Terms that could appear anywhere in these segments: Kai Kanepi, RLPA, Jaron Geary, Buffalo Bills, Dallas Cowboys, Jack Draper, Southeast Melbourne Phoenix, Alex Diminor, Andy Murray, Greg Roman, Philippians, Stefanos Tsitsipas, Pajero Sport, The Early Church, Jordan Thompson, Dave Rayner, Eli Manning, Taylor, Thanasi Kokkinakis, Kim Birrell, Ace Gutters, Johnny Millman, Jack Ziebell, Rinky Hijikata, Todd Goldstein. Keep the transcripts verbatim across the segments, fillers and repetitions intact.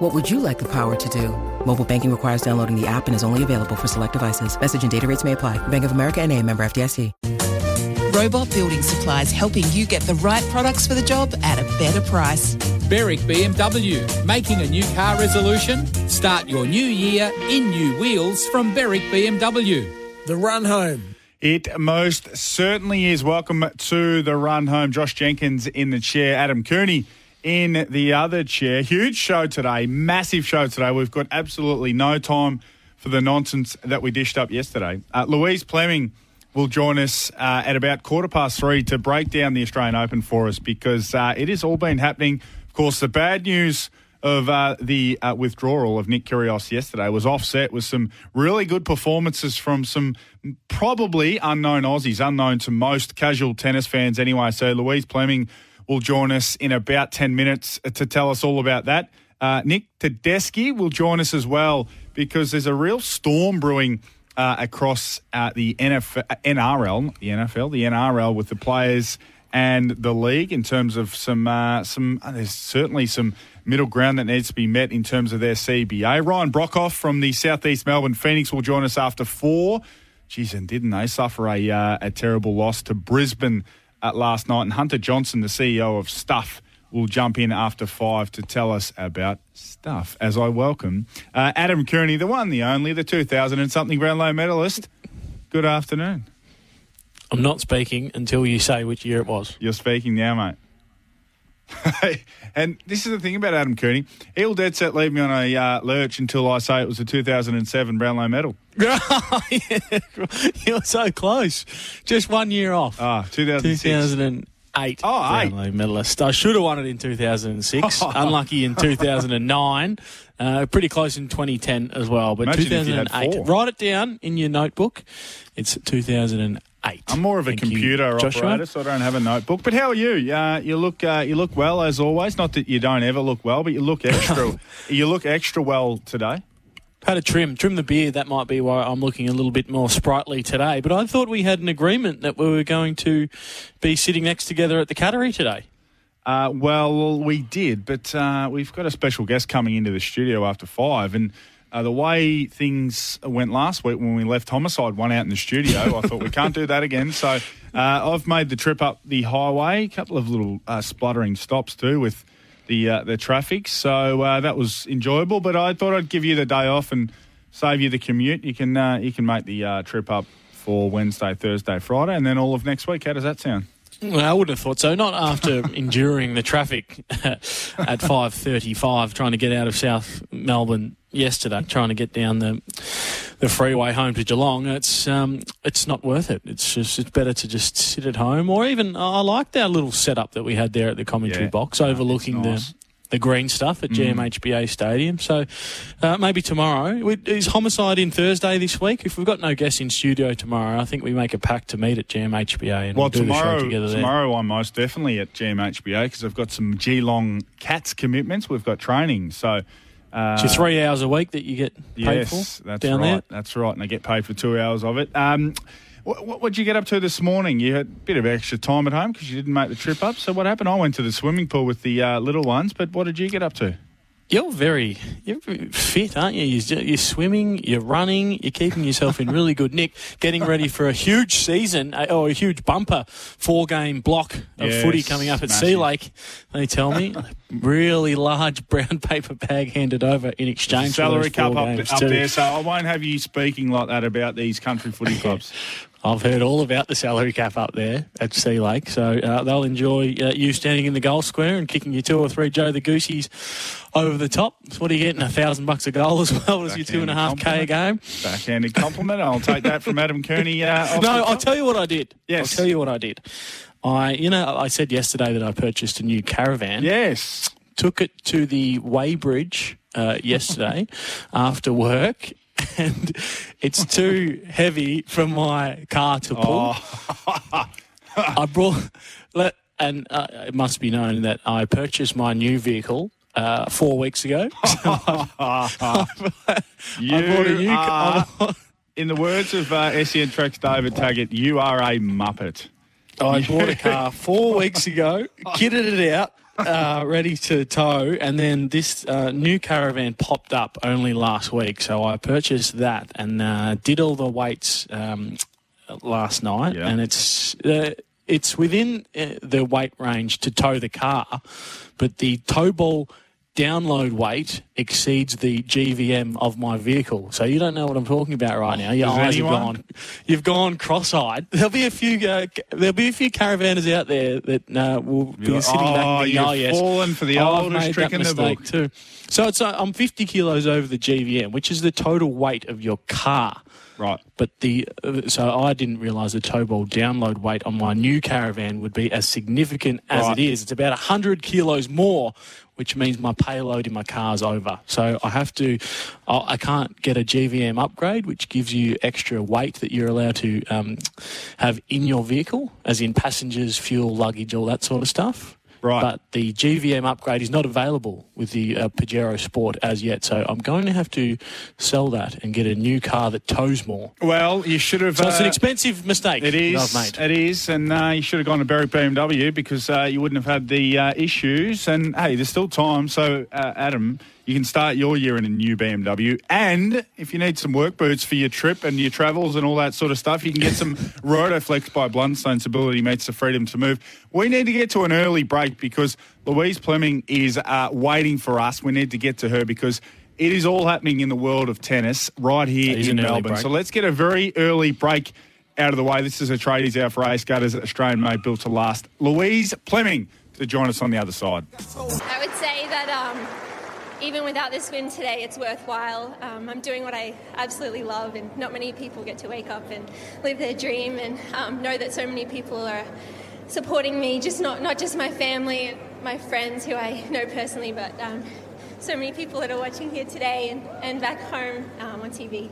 What would you like the power to do? Mobile banking requires downloading the app and is only available for select devices. Message and data rates may apply. Bank of America N A, member F D I C. Robot Building Supplies, helping you get the right products for the job at a better price. Berwick B M W, making a new car resolution? Start your new year in new wheels from Berwick B M W. The Run Home. It most certainly is. Welcome to The Run Home. Josh Jenkins in the chair, Adam Cooney in the other chair. Huge show today, massive show today. We've got absolutely no time for the nonsense that we dished up yesterday. Uh, Louise Pleming will join us uh, at about quarter past three to break down the Australian Open for us, because uh, it has all been happening. Of course, the bad news of uh, the uh, withdrawal of Nick Kyrgios yesterday was offset with some really good performances from some probably unknown Aussies, unknown to most casual tennis fans anyway. So Louise Pleming will join us in about ten minutes to tell us all about that. Uh, Nick Tedeschi will join us as well, because there's a real storm brewing uh, across uh, the N F L, N R L, the N F L, the N R L, with the players and the league in terms of some uh, some. Uh, there's certainly some middle ground that needs to be met in terms of their C B A. Ryan Brockhoff from the Southeast Melbourne Phoenix will join us after four. Geez, and didn't they suffer a uh, a terrible loss to Brisbane at last night? And Hunter Johnson, the C E O of Stuff, will jump in after five to tell us about Stuff, as I welcome uh, Adam Cooney, the one, the only, the two thousand and something Brownlow medalist. Good afternoon. I'm not speaking until you say which year it was. You're speaking now, mate. And this is the thing about Adam Cooney. He'll dead set leave me on a uh, lurch until I say it was the two thousand and seven Brownlow medal. Oh, yeah. You're so close. Just one year off. Ah, two thousand six. two thousand eight oh, Brownlow eight. Medalist. I should have won it in two thousand six. Oh. Unlucky in two thousand nine. Uh, pretty close in twenty ten as well. But imagine two thousand eight. Write it down in your notebook. It's two thousand eight. Eight. I'm more of a Thank computer you, operator, so I don't have a notebook. But how are you? Uh, you look, uh, you look well as always. Not that you don't ever look well, but you look extra. You look extra well today. Had a trim, trim the beard. That might be why I'm looking a little bit more sprightly today. But I thought we had an agreement that we were going to be sitting next together at the Cattery today. Uh, well, we did, but uh, we've got a special guest coming into the studio after five, and. Uh, the way things went last week when we left Homicide one out in the studio, I thought we can't do that again. So uh, I've made the trip up the highway, a couple of little uh, spluttering stops too with the uh, the traffic. So uh, that was enjoyable, but I thought I'd give you the day off and save you the commute. You can uh, you can make the uh, trip up for Wednesday, Thursday, Friday, and then all of next week. How does that sound? Well, I wouldn't have thought so. Not after enduring the traffic at five thirty-five, trying to get out of South Melbourne yesterday, trying to get down the the freeway home to Geelong. It's um, it's not worth it. It's just it's better to just sit at home, or even oh, I liked our little setup that we had there at the commentary yeah, box, overlooking no, nice. the. the green stuff at G M H B A mm. Stadium. So uh, maybe tomorrow. We, is Homicide in Thursday this week? If we've got no guests in studio tomorrow, I think we make a pact to meet at G M H B A and well, we'll do tomorrow, the show together there. Tomorrow I'm most definitely at G M H B A, because I've got some Geelong Cats commitments. We've got training. So uh, it's three hours a week that you get paid yes, for. Yes, that's down right. There. That's right, and I get paid for two hours of it. Um, What did you get up to this morning? You had a bit of extra time at home because you didn't make the trip up. So what happened? I went to the swimming pool with the uh, little ones, but what did you get up to? You're very you're fit, aren't you? You're, you're swimming, you're running, you're keeping yourself in really good nick, getting ready for a huge season, or a huge bumper four-game block of yes, footy coming up at massive. Sea Lake, they tell me. Really large brown paper bag handed over in exchange for those four games. Salary cap up, up there, so I won't have you speaking like that about these country footy clubs. I've heard all about the salary cap up there at Sea Lake, so uh, they'll enjoy uh, you standing in the goal square and kicking your two or three Joe the Gooseys over the top. So what are you getting? A thousand bucks a goal as well as your two and a half K a game? Backhanded compliment. I'll take that from Adam Cooney. Uh, no, I'll tell you what I did. Yes. I'll tell you what I did. I, you know, I said yesterday that I purchased a new caravan. Yes. Took it to the Weybridge uh, yesterday after work. and it's too heavy for my car to pull. Oh. I brought, let, and uh, it must be known that I purchased my new vehicle uh, four weeks ago. So I've, I've, you I bought a new are, car. In the words of uh, S E N Tracks David Taggart, you are a muppet. I bought a car four weeks ago, kitted it out, uh, ready to tow, and then this uh, new caravan popped up only last week. So I purchased that and uh, did all the weights um, last night, yeah. and it's uh, it's within uh, the weight range to tow the car, but the tow ball download weight exceeds the G V M of my vehicle. So you don't know what I'm talking about right now. Your Does eyes anyone? have gone, you've gone cross-eyed. There'll be a few, uh, there'll be a few caravanners out there that uh, will be You're sitting like, back. Oh, and thinking, you've oh, fallen yes, for the oh, oldest trick in the book too. So it's uh, I'm fifty kilos over the G V M, which is the total weight of your car. Right. But the uh, so I didn't realise the tow ball download weight on my new caravan would be as significant as right. it is. It's about one hundred kilos more, which means my payload in my car is over. So I have to, I can't get a G V M upgrade, which gives you extra weight that you're allowed to um, have in your vehicle, as in passengers, fuel, luggage, all that sort of stuff. Right. But the G V M upgrade is not available with the uh, Pajero Sport as yet, so I'm going to have to sell that and get a new car that tows more. Well, you should have... So uh, it's an expensive mistake it is, that I've made. It is, and uh, you should have gone to Berwick B M W because uh, you wouldn't have had the uh, issues. And, hey, there's still time, so, uh, Adam, you can start your year in a new B M W. And if you need some work boots for your trip and your travels and all that sort of stuff, you can get some Rotoflex by Blundstone. Stability meets the freedom to move. We need to get to an early break, because Louise Pleming is uh, waiting for us. We need to get to her because it is all happening in the world of tennis right here in Melbourne. So let's get a very early break out of the way. This is a tradies hour for Ace Gutters, Australian made, built to last. Louise Pleming to join us on the other side. I would say that um, even without this win today, it's worthwhile. Um, I'm doing what I absolutely love, and not many people get to wake up and live their dream and um, know that so many people are supporting me, just not, not just my family and my friends who I know personally, but um, so many people that are watching here today and, and back home um, on T V.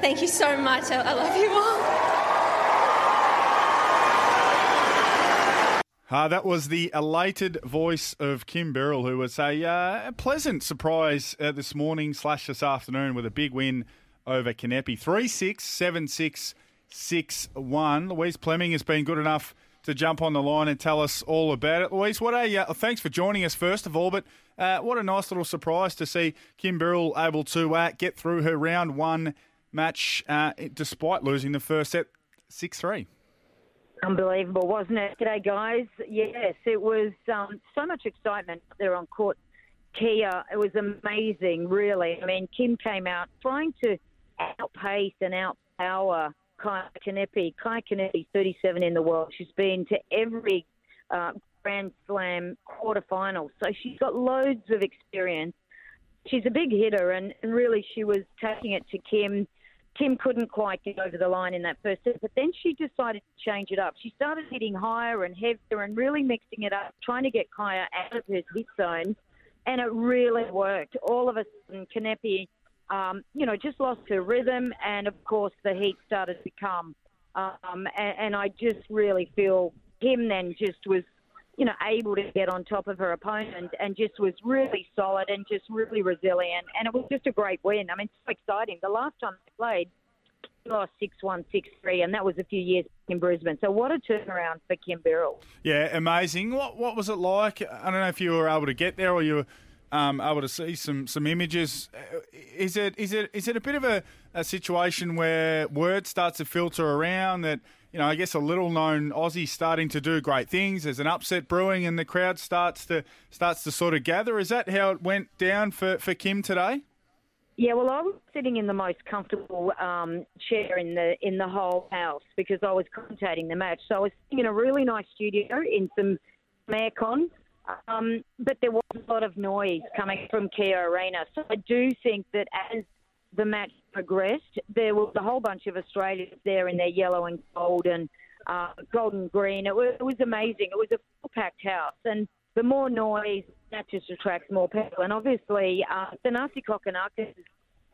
Thank you so much. I, I love you all. Uh, that was the elated voice of Kim Birrell, who was a, uh, a pleasant surprise uh, this morning slash this afternoon with a big win over Kanepi. three six, seven six, six one. Louise Pleming has been good enough to jump on the line and tell us all about it. Louise, what a, uh, thanks for joining us, first of all, but uh, what a nice little surprise to see Kim Birrell able to uh, get through her round one match uh, despite losing the first set six three. Unbelievable, wasn't it? G'day, guys. Yes, it was um, so much excitement there on court. Kia, it was amazing, really. I mean, Kim came out trying to outpace and outpower Kai Kanepi. Kai Kanepi, thirty-seven in the world. She's been to every uh, Grand Slam quarterfinal. So she's got loads of experience. She's a big hitter, and, and really she was taking it to Kim. Kim couldn't quite get over the line in that first set, but then she decided to change it up. She started hitting higher and heavier and really mixing it up, trying to get Kaya out of her hit zone, and it really worked. All of a sudden, Kanepi Um, you know, just lost her rhythm, and of course the heat started to come. Um, and, and I just really feel Kim then just was, you know, able to get on top of her opponent and just was really solid and just really resilient. And it was just a great win. I mean, so exciting. The last time they played, she lost six one, six three, and that was a few years in Brisbane. So what a turnaround for Kim Birrell. Yeah, amazing. What what was it like? I don't know if you were able to get there or you were Um, able to see some, some images. Is it is it is it a bit of a, a situation where word starts to filter around that, you know, I guess a little known Aussie starting to do great things. There's an upset brewing and the crowd starts to starts to sort of gather. Is that how it went down for, for Kim today? Yeah, well, I was sitting in the most comfortable um, chair in the in the whole house because I was commentating the match. So I was sitting in a really nice studio in some aircon. Um, but there was a lot of noise coming from Kia Arena. So I do think that as the match progressed, there was a whole bunch of Australians there in their yellow and gold and uh, gold and green. It was, it was amazing. It was a full-packed house. And the more noise, that just attracts more people. And obviously, uh, Thanasi Kokkinakis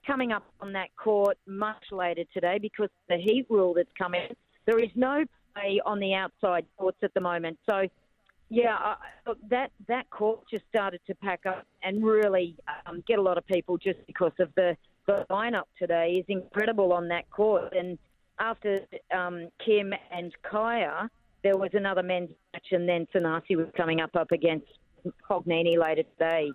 coming up on that court much later today because of the heat rule that's come in. There is no play on the outside courts at the moment. So, yeah, I, look, that, that court just started to pack up and really um, get a lot of people just because of the, the lineup today is incredible on that court. And after um, Kim and Kaya, there was another men's match, and then Thanasi was coming up, up against Cognini later today.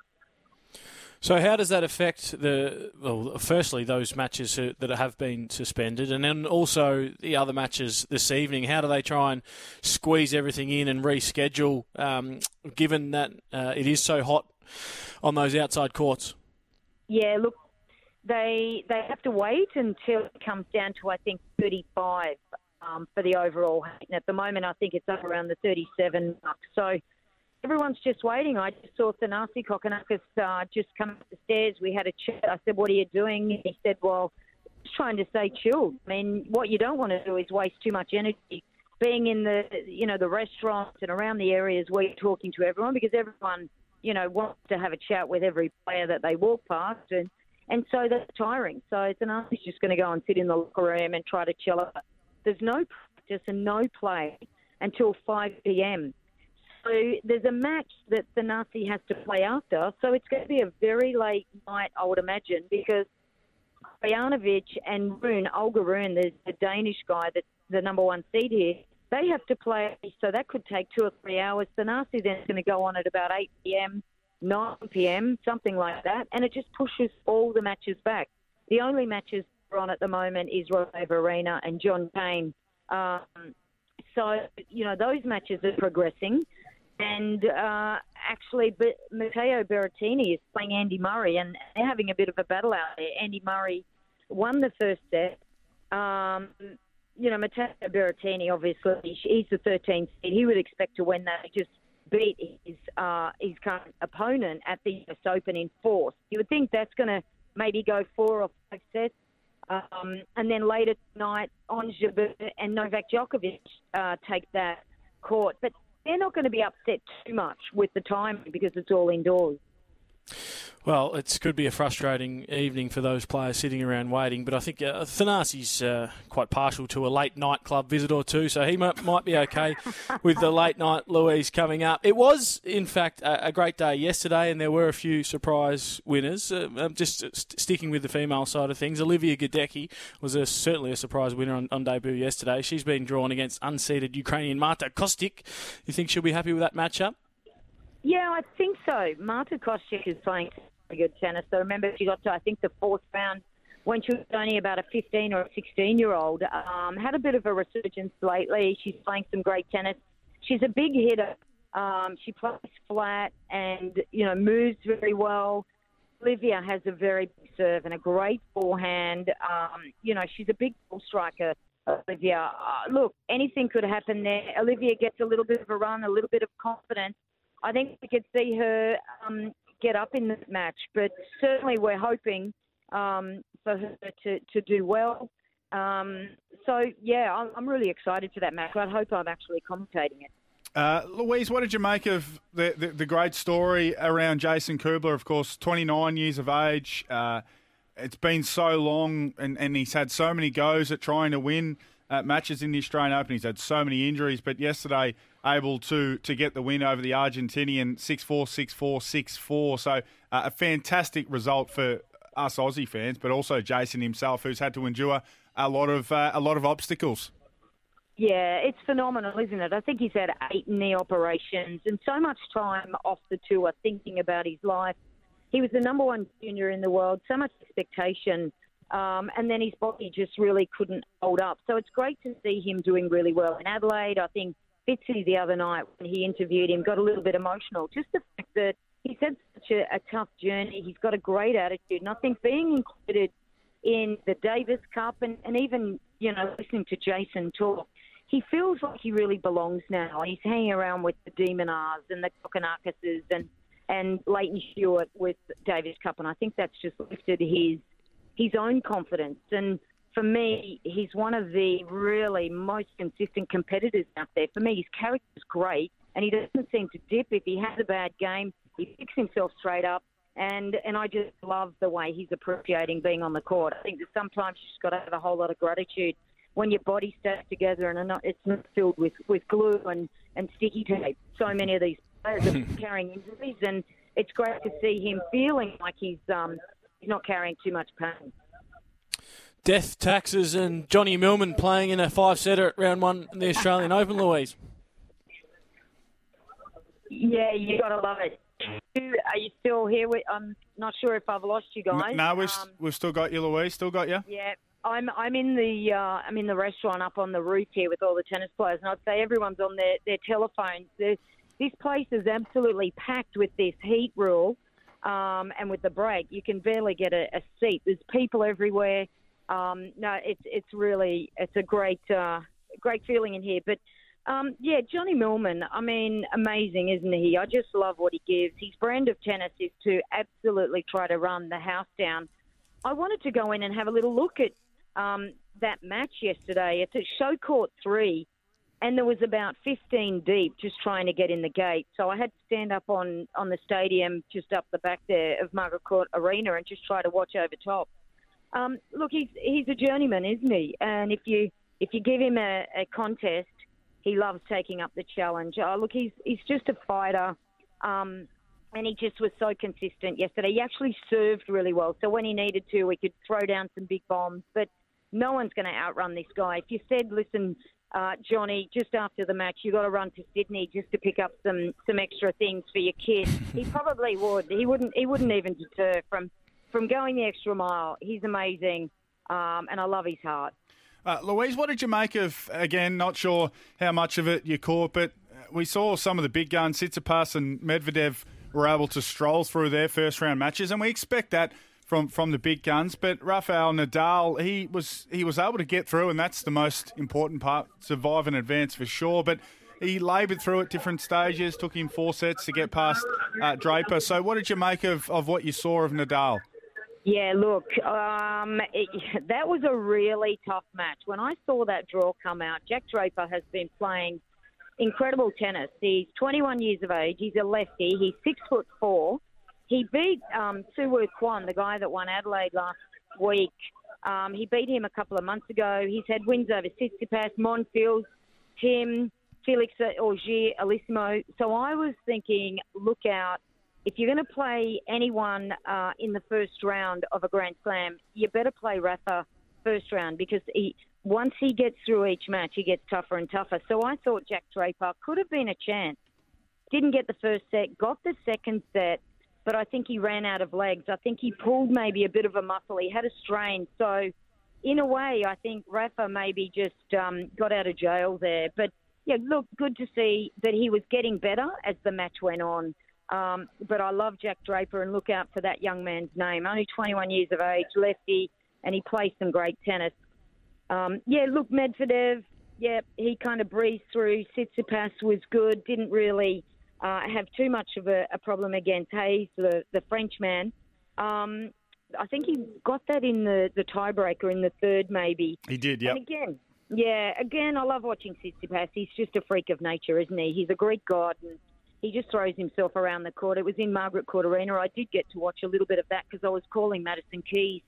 So how does that affect the, well, firstly, those matches that have been suspended, and then also the other matches this evening? How do they try and squeeze everything in and reschedule, um, given that uh, it is so hot on those outside courts? Yeah, look, they they have to wait until it comes down to, I think, thirty-five um, for the overall. And at the moment, I think it's up around the thirty-seven mark. So everyone's just waiting. I just saw Thanasi Kokkinakis uh, just come up the stairs. We had a chat. I said, "What are you doing?" He said, "Well, just trying to stay chilled." I mean, what you don't want to do is waste too much energy being in the, you know, the restaurants and around the areas where you're talking to everyone, because everyone, you know, wants to have a chat with every player that they walk past, and and so that's tiring. So Thanasi's just going to go and sit in the locker room and try to chill out. There's no practice and no play until five p.m. So there's a match that Thanasi has to play after, so it's going to be a very late night, I would imagine, because Bojanovic and Rune, Olga Rune, the, the Danish guy, that's the number one seed here, they have to play, so that could take two or three hours. Thanasi then is going to go on at about eight p.m., nine p.m., something like that, and it just pushes all the matches back. The only matches we're on at the moment is Rotoflex Arena and John Payne. Um, so, you know, those matches are progressing. And uh, actually, Matteo Berrettini is playing Andy Murray, and they're having a bit of a battle out there. Andy Murray won the first set. Um, you know, Matteo Berrettini, obviously, he's the thirteenth seed. He would expect to win that. He just beat his, uh, his current opponent at the U S Open in fourth. You would think that's going to maybe go four or five sets. Um, and then later tonight, Anjou and Novak Djokovic uh, take that court. But they're not going to be upset too much with the timing because it's all indoors. Well, it could be a frustrating evening for those players sitting around waiting, but I think uh, Thanasi's uh, quite partial to a late night club visit or two, so he might, might be okay with the late night Louise coming up. It was, in fact, a, a great day yesterday, and there were a few surprise winners. Uh, just st- sticking with the female side of things, Olivia Gadecki was a, certainly a surprise winner on, on debut yesterday. She's been drawn against unseeded Ukrainian Marta Kostyuk. You think she'll be happy with that matchup? Yeah, I think so. Marta Kostyuk is playing good tennis. I remember she got to, I think, the fourth round when she was only about a fifteen or a sixteen-year-old. Um, had a bit of a resurgence lately. She's playing some great tennis. She's a big hitter. Um, she plays flat and, you know, moves very well. Olivia has a very big serve and a great forehand. Um, you know, she's a big ball striker, Olivia. Uh, look, anything could happen there. Olivia gets a little bit of a run, a little bit of confidence. I think we could see her um, get up in this match, but certainly we're hoping um, for her to, to do well. Um, so, yeah, I'm, I'm really excited for that match. I hope I'm actually commentating it. Uh, Louise, what did you make of the, the, the great story around Jason Kubler, of course, twenty-nine years of age? Uh, it's been so long, and, and he's had so many goes at trying to win Uh, matches in the Australian Open. He's had so many injuries, but yesterday able to to get the win over the Argentinian six four, six four, six four. So uh, a fantastic result for us Aussie fans, but also Jason himself, who's had to endure a lot of uh, a lot of obstacles. Yeah, it's phenomenal, isn't it? I think he's had eight knee operations and so much time off the tour thinking about his life. He was the number one junior in the world, so much expectation. Um, and then his body just really couldn't hold up. So it's great to see him doing really well in Adelaide. I think Fitzy the other night when he interviewed him got a little bit emotional. Just the fact that he's had such a, a tough journey. He's got a great attitude. And I think being included in the Davis Cup and, and even, you know, listening to Jason talk, he feels like he really belongs now. He's hanging around with the Demonars and the Kokkinakis and, and Leighton Stewart with Davis Cup. And I think that's just lifted his his own confidence. And for me, he's one of the really most consistent competitors out there. For me, his character's great, and he doesn't seem to dip. If he has a bad game, he picks himself straight up. And and I just love the way he's appreciating being on the court. I think that sometimes you've just got to have a whole lot of gratitude when your body stays together and not, it's not filled with, with glue and, and sticky tape. So many of these players are carrying injuries, and it's great to see him feeling like he's um he's not carrying too much pain. Death, taxes and Johnny Millman playing in a five-setter at round one in the Australian Open, Louise. Yeah, you got to love it. Are you still here? With, I'm not sure if I've lost you guys. No, we've um, we've still got you, Louise. Still got you. Yeah, I'm I'm in the uh, I'm in the restaurant up on the roof here with all the tennis players, and I'd say everyone's on their their telephones. They're, this place is absolutely packed with this heat rule, um, and with the break, you can barely get a, a seat. There's people everywhere. Um, no, it's it's really it's a great uh, great feeling in here, but. Um, yeah, Johnny Millman, I mean, amazing, isn't he? I just love what he gives. His brand of tennis is to absolutely try to run the house down. I wanted to go in and have a little look at um, that match yesterday. It's at Show Court three, and there was about fifteen deep just trying to get in the gate. So I had to stand up on, on the stadium just up the back there of Margaret Court Arena and just try to watch over top. Um, look, he's, he's a journeyman, isn't he? And if you, if you give him a, a contest... He loves taking up the challenge. Oh, look, he's he's just a fighter, um, and he just was so consistent yesterday. He actually served really well, so when he needed to, he could throw down some big bombs, but no one's going to outrun this guy. If you said, listen, uh, Johnny, just after the match, you've got to run to Sydney just to pick up some, some extra things for your kid, he probably would. He wouldn't He wouldn't even deter from, from going the extra mile. He's amazing, um, and I love his heart. Uh, Louise, what did you make of, again, not sure how much of it you caught, but we saw some of the big guns, Tsitsipas and Medvedev, were able to stroll through their first-round matches, and we expect that from, from the big guns. But Rafael Nadal, he was he was able to get through, and that's the most important part, survive and advance for sure. But he laboured through at different stages, took him four sets to get past uh, Draper. So what did you make of, of what you saw of Nadal? Yeah, look, um, it, that was a really tough match. When I saw that draw come out, Jack Draper has been playing incredible tennis. He's twenty-one years of age. He's a lefty. He's six foot four. He beat um, Suwoo Kwon, the guy that won Adelaide last week. Um, he beat him a couple of months ago. He's had wins over Tsitsipas, Monfils, Tim, Felix Auger, Alissimo. So I was thinking, look out. If you're going to play anyone uh, in the first round of a Grand Slam, you better play Rafa first round because he, once he gets through each match, he gets tougher and tougher. So I thought Jack Draper could have been a chance. Didn't get the first set, got the second set, but I think he ran out of legs. I think he pulled maybe a bit of a muscle. He had a strain. So in a way, I think Rafa maybe just um, got out of jail there. But, yeah, look, good to see that he was getting better as the match went on. Um, but I love Jack Draper and look out for that young man's name. Only twenty-one years of age, lefty, and he plays some great tennis. Um, yeah, look, Medvedev, yeah, he kind of breezed through. Tsitsipas was good, didn't really uh, have too much of a, a problem against Hayes, the, the Frenchman. Um, I think he got that in the, the tiebreaker in the third maybe. He did, yeah. And again, yeah, again, I love watching Tsitsipas. He's just a freak of nature, isn't he? He's a Greek god and he just throws himself around the court. It was in Margaret Court Arena. I did get to watch a little bit of that because I was calling Madison Keys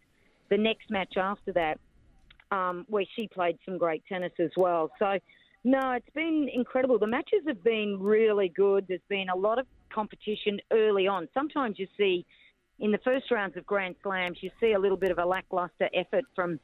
the next match after that, um, where she played some great tennis as well. So, no, it's been incredible. The matches have been really good. There's been a lot of competition early on. Sometimes you see in the first rounds of Grand Slams, you see a little bit of a lackluster effort from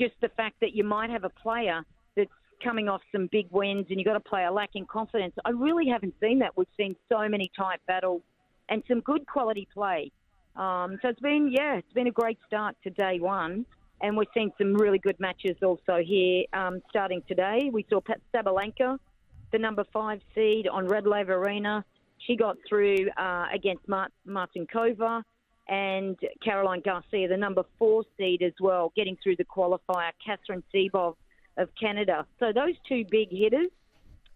just the fact that you might have a player that's coming off some big wins and you've got to play a lacking confidence. I really haven't seen that. We've seen so many tight battles and some good quality play. Um, so it's been, yeah, it's been a great start to day one. And we're seeing some really good matches also here um, starting today. We saw Pat Sabalenka, the number five seed on Radlev Arena. She got through uh, against Mart- Martinkova and Caroline Garcia, the number four seed as well, getting through the qualifier, Catherine Sebov of Canada. So those two big hitters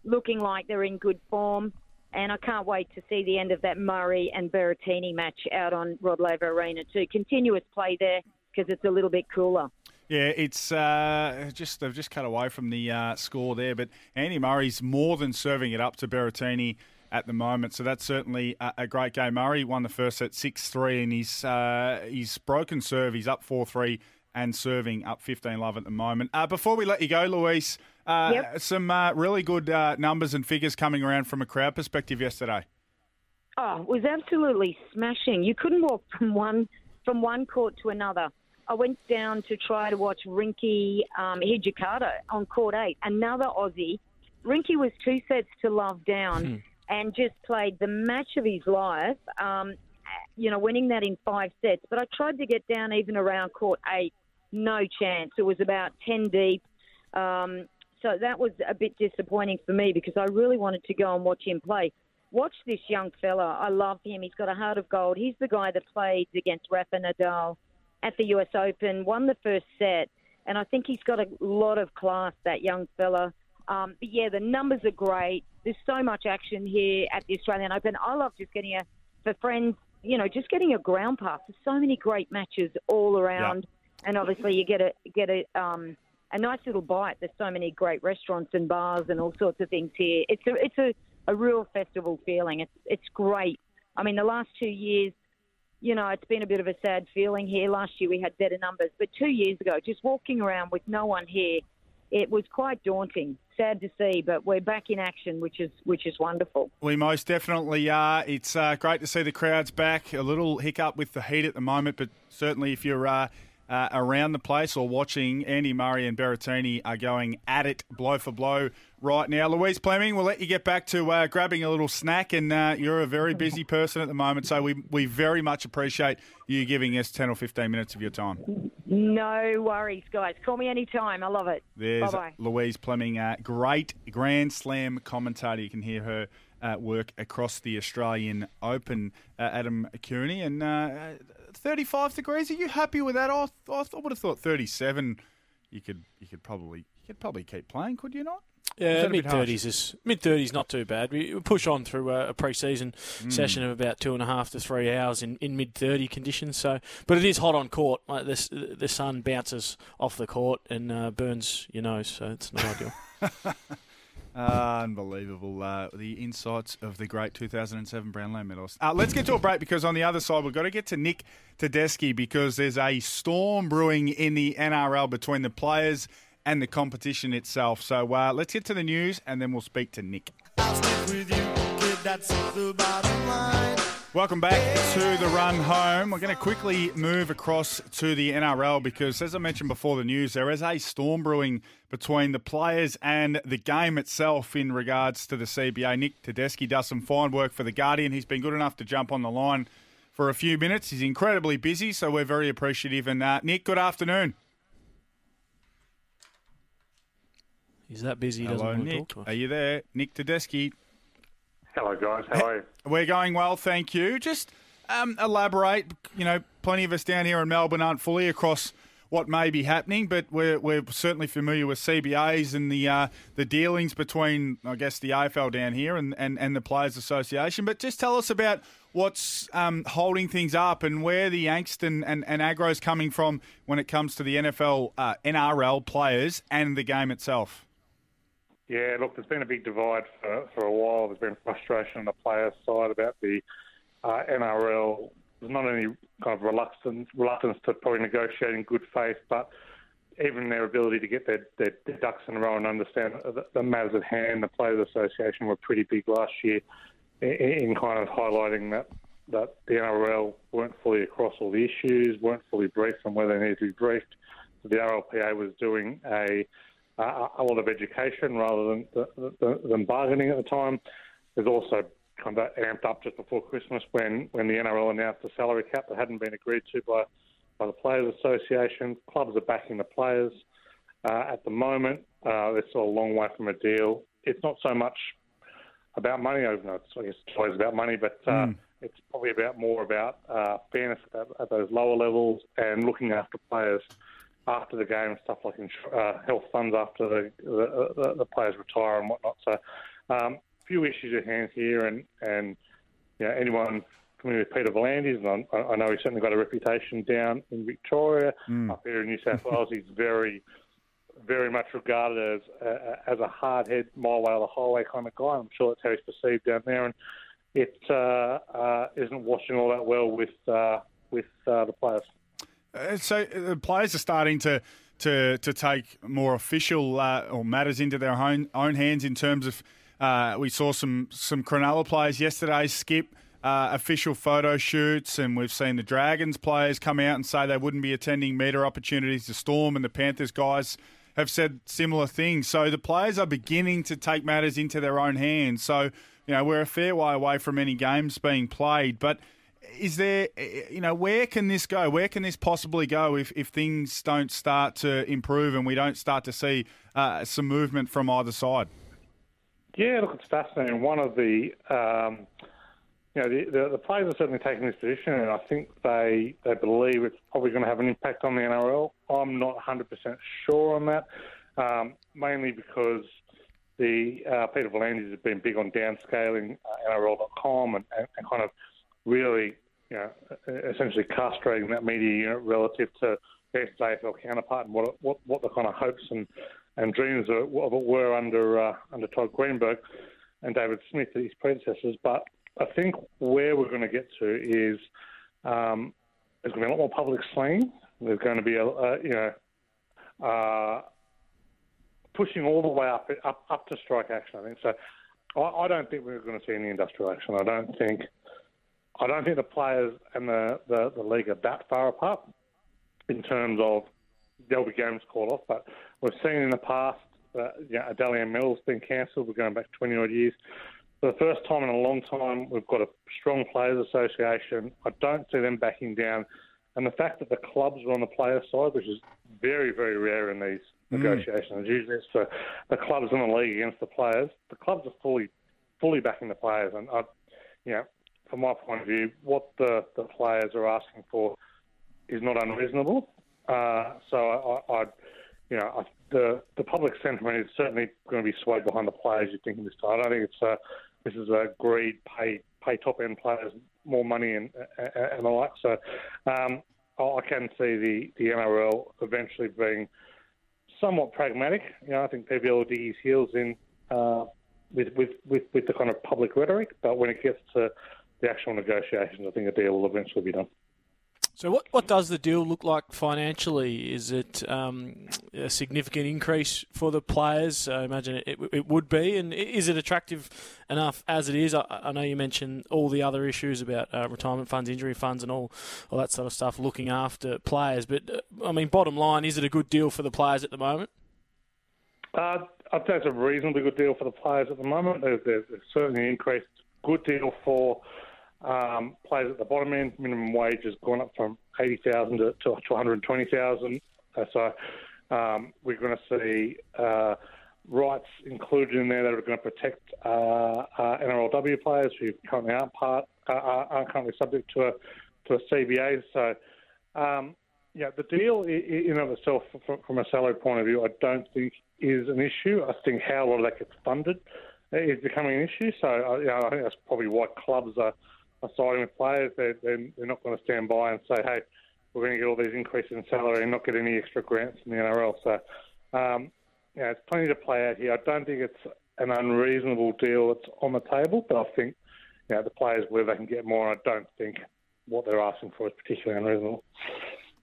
looking like they're in good form, and I can't wait to see the end of that Murray and Berrettini match out on Rodlev Arena too. Continuous play there because it's a little bit cooler. Yeah, it's uh, just they've just cut away from the uh, score there, but Andy Murray's more than serving it up to Berrettini at the moment. So that's certainly a, a great game. Murray won the first set six three, and he's, uh, he's broken serve. He's up four three and serving up fifteen love at the moment. Uh, before we let you go, Louise, uh, yep. some uh, really good uh, numbers and figures coming around from a crowd perspective yesterday. Oh, it was absolutely smashing. You couldn't walk from one from one court to another. I went down to try to watch Rinky um, Hijikata on court eight, another Aussie. Rinky was two sets to love down mm. and just played the match of his life, um, you know, winning that in five sets. But I tried to get down even around court eight. No chance. It was about ten deep. Um, so that was a bit disappointing for me because I really wanted to go and watch him play. Watch this young fella. I love him. He's got a heart of gold. He's the guy that played against Rafa Nadal at the U S Open, won the first set, and I think he's got a lot of class, that young fella. Um, but, yeah, the numbers are great. There's so much action here at the Australian Open. I love just getting a, for friends, you know, just getting a ground pass. There's so many great matches all around, yeah. and obviously you get a get a um, a nice little bite. There's so many great restaurants and bars and all sorts of things here. It's a, it's a, a real festival feeling. It's it's great. I mean, the last two years, you know, it's been a bit of a sad feeling here. Last year we had better numbers, but two years ago, just walking around with no one here, it was quite daunting. Sad to see, but we're back in action, which is which is wonderful. We most definitely are. It's uh, great to see the crowds back. A little hiccup with the heat at the moment, but certainly if you're uh, uh, around the place or watching, Andy Murray and Berrettini are going at it blow for blow right now. Louise Pleming, we'll let you get back to uh, grabbing a little snack, and uh, you're a very busy person at the moment, so we, we very much appreciate you giving us ten or fifteen minutes of your time. No worries, guys. Call me anytime. I love it. There's Bye-bye. Louise Pleming, uh, great Grand Slam commentator. You can hear her uh, work across the Australian Open, uh, Adam Cooney. And uh, thirty-five degrees, are you happy with that? I, I, I would have thought thirty-seven. You could you could probably you could probably keep playing, could you not? Yeah, mid thirties is mid thirties, not too bad. We push on through a, a pre-season mm. session of about two and a half to three hours in, in mid thirty conditions. So, but it is hot on court. Like this, the sun bounces off the court and uh, burns your nose, so it's not ideal. Uh, unbelievable. Uh, the insights of the great two thousand seven Brownlow medalist. Uh, let's get to a break because on the other side, we've got to get to Nick Tedeschi because there's a storm brewing in the N R L between the players and the competition itself. So uh, let's get to the news and then we'll speak to Nick. I'll stick with you, kid, that's the bottom line. Welcome back to The Run Home. We're going to quickly move across to the N R L because, as I mentioned before the news, there is a storm brewing between the players and the game itself in regards to the C B A. Nick Tedeschi does some fine work for The Guardian. He's been good enough to jump on the line for a few minutes. He's incredibly busy, so we're very appreciative. And uh, Nick, good afternoon. He's that busy, he doesn't Hello, want to Nick. Talk to us. Are you there? Nick Tedeschi. Hello, guys. How are you? We're going well, thank you. Just um, elaborate. You know, plenty of us down here in Melbourne aren't fully across what may be happening, but we're, we're certainly familiar with C B As and the uh, the dealings between, I guess, the A F L down here and, and, and the Players Association. But just tell us about what's um, holding things up and where the angst and, and, and aggro is coming from when it comes to the N F L, uh, N R L players and the game itself. Yeah, look, there's been a big divide for, for a while. There's been frustration on the players' side about the uh, N R L. There's not any kind of reluctance, reluctance to probably negotiate in good faith, but even their ability to get their, their, their ducks in a row and understand the, the matters at hand. The Players Association were pretty big last year in, in kind of highlighting that, that the N R L weren't fully across all the issues, weren't fully briefed on where they needed to be briefed. So the R L P A was doing a... Uh, a lot of education rather than, than than bargaining at the time. There's also kind of amped up just before Christmas when, when the N R L announced a salary cap that hadn't been agreed to by, by the Players Association. Clubs are backing the players uh, at the moment. Uh, they're still a long way from a deal. It's not so much about money. I guess it's always about money, but uh, mm. it's probably about more about uh, fairness at, at those lower levels and looking after players after the game, stuff like uh, health funds after the, the, the players retire and whatnot. So um, a few issues at hand here, and, and you know, anyone familiar with Peter V'landys, and I, I know he's certainly got a reputation down in Victoria, mm. up here in New South Wales, he's very very much regarded as uh, as a hard-head, my-way-or-the-highway kind of guy. I'm sure that's how he's perceived down there, and it uh, uh, isn't washing all that well with uh, with uh, the players. Uh, so the players are starting to to, to take more official uh, or matters into their own own hands in terms of uh, we saw some some Cronulla players yesterday skip Uh, official photo shoots, and we've seen the Dragons players come out and say they wouldn't be attending media opportunities. The Storm and the Panthers guys have said similar things. So the players are beginning to take matters into their own hands. So, you know, we're a fair way away from any games being played. But is there, you know, where can this go? Where can this possibly go if, if things don't start to improve and we don't start to see uh, some movement from either side? Yeah, look, it's fascinating. One of the... Um You know, the, the, the players are certainly taking this position, and I think they they believe it's probably going to have an impact on the N R L. I'm not one hundred percent sure on that, um, mainly because the uh, Peter Volandis has been big on downscaling uh, N R L dot com and, and, and kind of really, you know, essentially castrating that media unit relative to their A F L counterpart and what what, what the kind of hopes and, and dreams of it were under uh, under Todd Greenberg and David Smith, his predecessors, but I think where we're going to get to is um, there's going to be a lot more public slang. There's going to be a, a you know uh, pushing all the way up up up to strike action. I think so. I, I don't think we're going to see any industrial action. I don't think I don't think the players and the, the, the league are that far apart in terms of there'll be games called off. But we've seen in the past that you know, Adelian Medal's been cancelled. We're going back twenty odd years. For the first time in a long time, we've got a strong players' association. I don't see them backing down. And the fact that the clubs are on the players' side, which is very, very rare in these mm. negotiations. Usually it's the, the clubs in the league against the players. The clubs are fully fully backing the players. And, I, you know, from my point of view, what the, the players are asking for is not unreasonable. Uh, so, I, I, I you know, I, the the public sentiment is certainly going to be swayed behind the players, you're thinking this time. I don't think it's... Uh, This is a greed, pay pay top-end players more money and, and the like. So um, I can see the, the N R L eventually being somewhat pragmatic. You know, I think P B L will dig his heels in uh, with, with, with, with the kind of public rhetoric, but when it gets to the actual negotiations, I think a deal will eventually be done. So what, what does the deal look like financially? Is it um, a significant increase for the players? I imagine it, it, it would be. And is it attractive enough as it is? I, I know you mentioned all the other issues about uh, retirement funds, injury funds and all, all that sort of stuff, looking after players. But, uh, I mean, bottom line, is it a good deal for the players at the moment? Uh, I'd say it's a reasonably good deal for the players at the moment. There's, there's certainly an increased good deal for... Um, players at the bottom end. Minimum wage has gone up from eighty thousand dollars to, to one hundred twenty thousand dollars. Uh, so um, we're going to see uh, rights included in there that are going to protect uh, uh, N R L W players who currently aren't part, uh, aren't currently subject to a to a C B A. So um, yeah, the deal in and of itself, from, from a salary point of view, I don't think is an issue. I think how a lot of that gets funded is becoming an issue. So uh, you know, I think that's probably why clubs are. are siding with players. They're, they're, they're not going to stand by and say, hey, we're going to get all these increases in salary and not get any extra grants in the N R L. So, um, you know, it's plenty to play out here. I don't think it's an unreasonable deal that's on the table, but I think, you know, the players, where they can get more, I don't think what they're asking for is particularly unreasonable.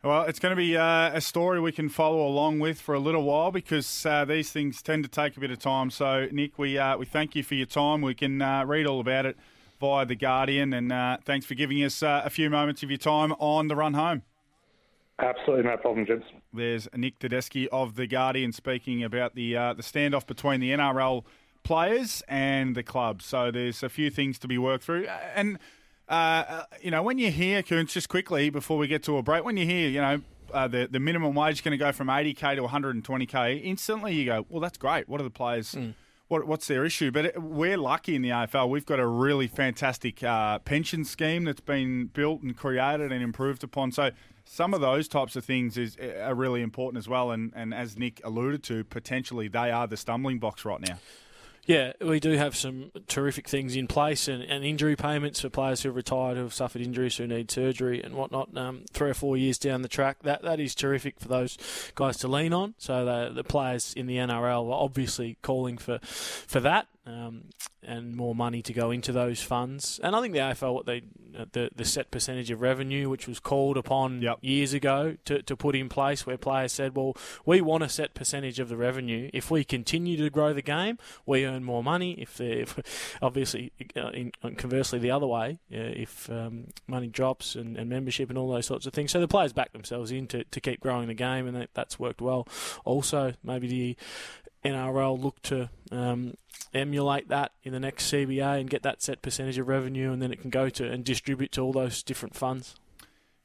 Well, it's going to be uh, a story we can follow along with for a little while because uh, these things tend to take a bit of time. So, Nick, we uh, we thank you for your time. We can uh, read all about it via The Guardian, and uh, thanks for giving us uh, a few moments of your time on the run home. Absolutely no problem, James. There's Nick Tedeschi of The Guardian speaking about the uh, the standoff between the N R L players and the club. So there's a few things to be worked through. And, uh, you know, when you hear, Coons, just quickly before we get to a break, when you hear, you know, uh, the, the minimum wage is going to go from eighty K to one hundred twenty K, instantly you go, well, that's great. What are the players... Mm. What, what's their issue? But it, we're lucky in the A F L. We've got a really fantastic uh, pension scheme that's been built and created and improved upon. So some of those types of things is are really important as well. And, and as Nick alluded to, potentially they are the stumbling blocks right now. Yeah, we do have some terrific things in place, and, and injury payments for players who have retired, who have suffered injuries, who need surgery and whatnot, um, three or four years down the track. That That is terrific for those guys to lean on. So the, the players in the N R L were obviously calling for, for that. Um, and more money to go into those funds. And I think the A F L, what they uh, the the set percentage of revenue, which was called upon yep. years ago to, to put in place, where players said, well, we want a set percentage of the revenue. If we continue to grow the game, we earn more money. If, if obviously, uh, in, conversely, the other way, uh, if um, money drops and, and membership and all those sorts of things. So the players back themselves in to, to keep growing the game, and that, that's worked well. Also, maybe the N R L look to um, emulate that in the next C B A and get that set percentage of revenue, and then it can go to and distribute to all those different funds.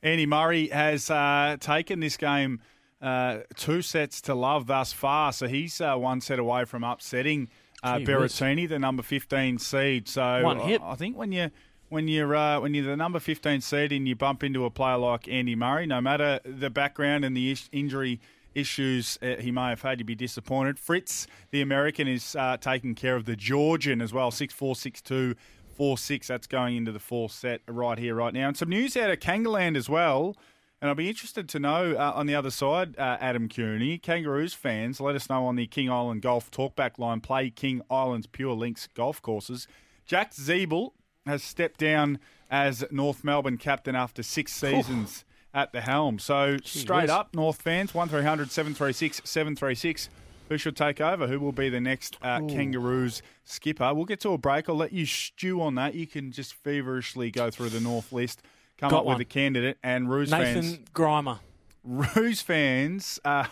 Andy Murray has uh, taken this game uh, two sets to love thus far, so he's uh, one set away from upsetting uh, Gee, Berrettini, the number fifteen seed. So one hit. I think when you when you're uh, when you're the number fifteen seed and you bump into a player like Andy Murray, no matter the background and the injury issues he may have had, you'd be disappointed. Fritz, the American, is uh, taking care of the Georgian as well. six four, six two, four six. That's going into the fourth set right here, right now. And some news out of Kangaland as well. And I'll be interested to know uh, on the other side, uh, Adam Cooney, Kangaroos fans, let us know on the King Island Golf Talkback line. Play King Island's Pure Links golf courses. Jack Ziebell has stepped down as North Melbourne captain after six seasons. Ooh. At the helm. So straight up, North fans, one three hundred, seven three six, seven three six. Who should take over? Who will be the next uh, Kangaroos skipper? We'll get to a break. I'll let you stew on that. You can just feverishly go through the North list, come Got up one. with a candidate, and Roos Nathan fans. Nathan Grimer. Roos fans, uh,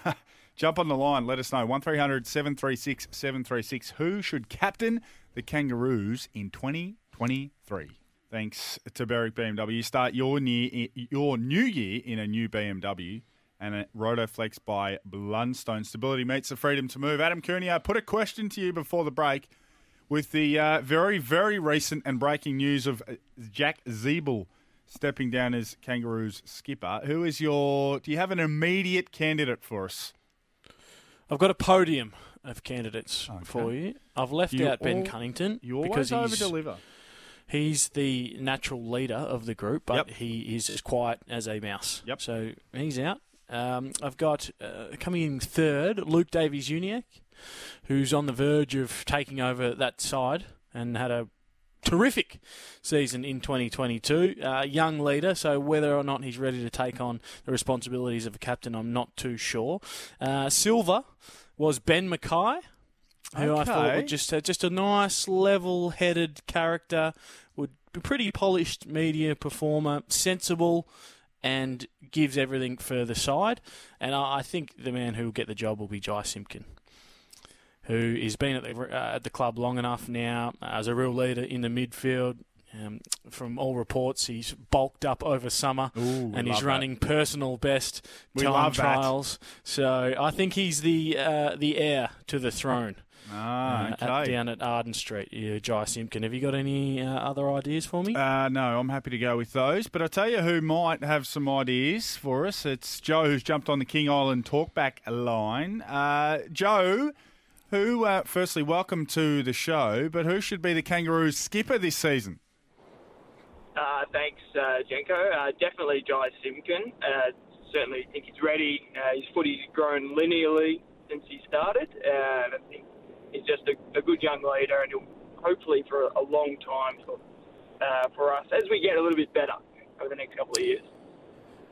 jump on the line. Let us know. one three hundred, seven three six, seven three six. Who should captain the Kangaroos in twenty twenty-three? Thanks to Berwick B M W. Start your new, your new year in a new B M W and a Rotoflex by Blundstone. Stability meets the freedom to move. Adam Cooney, I put a question to you before the break with the uh, very, very recent and breaking news of Jack Ziebell stepping down as Kangaroos skipper. Who is your... Do you have an immediate candidate for us? I've got a podium of candidates okay. for you. I've left you out all, Ben Cunnington. You always over-deliver. He's the natural leader of the group, but yep. he is as quiet as a mouse. Yep. So he's out. Um, I've got, uh, coming in third, Luke Davies-Uniacke, who's on the verge of taking over that side and had a terrific season in twenty twenty-two. Uh, young leader, so whether or not he's ready to take on the responsibilities of a captain, I'm not too sure. Uh, Silver was Ben Mackay. Who okay. I thought would just uh, just a nice, level-headed character, would be pretty polished media performer, sensible, and gives everything for the side. And I, I think the man who will get the job will be Jai Simpkin, who has been at the uh, at the club long enough now uh, as a real leader in the midfield. Um, from all reports, he's bulked up over summer Ooh, and he's running that. personal best we time trials. That. So I think he's the uh, the heir to the throne. Ah, okay. uh, at, down at Arden Street, yeah, Jai Simpkin. Have you got any uh, other ideas for me? Uh, no, I'm happy to go with those. But I'll tell you who might have some ideas for us. It's Joe, who's jumped on the King Island Talkback line. Uh, Joe, who, uh, firstly, welcome to the show, but who should be the Kangaroos skipper this season? Uh, thanks, uh, Jenko. Uh, definitely Jai Simpkin. Uh, certainly think he's ready. Uh, his footy's grown linearly since he started. Uh, I think he's just a, a good young leader, and he'll hopefully for a long time for, uh, for us as we get a little bit better over the next couple of years.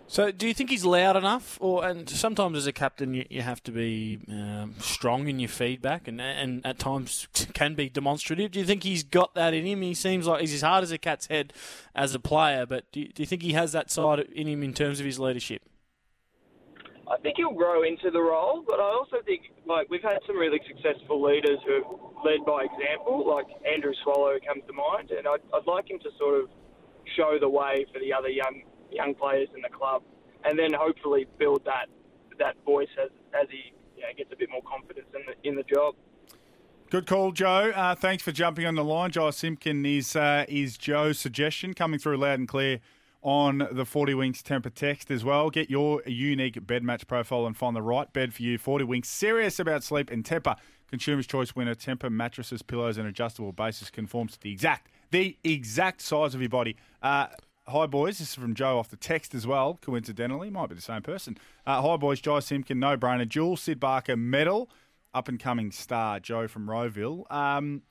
So, do you think he's loud enough? Or and sometimes as a captain, you, you have to be um, strong in your feedback, and and at times can be demonstrative. Do you think he's got that in him? He seems like he's as hard as a cat's head as a player, but do you, do you think he has that side in him in terms of his leadership? I think he'll grow into the role, but I also think, like, we've had some really successful leaders who have led by example, like Andrew Swallow comes to mind, and I'd, I'd like him to sort of show the way for the other young young players in the club, and then hopefully build that that voice as as he you know, gets a bit more confidence in the in the job. Good call, Joe. Uh, thanks for jumping on the line. Jai Simpkin is uh, is Joe's suggestion coming through loud and clear on the forty Winks temper text as well. Get your unique bed match profile and find the right bed for you. forty Winks, serious about sleep and temper. Consumer's Choice winner Temper mattresses, pillows, and adjustable bases conforms to the exact, the exact size of your body. Uh, hi, boys. This is from Joe off the text as well, coincidentally. Might be the same person. Uh, hi, boys. Jai Simpkin, no-brainer. Dual Sid Barker medal. Up-and-coming star, Joe from Roeville. Um,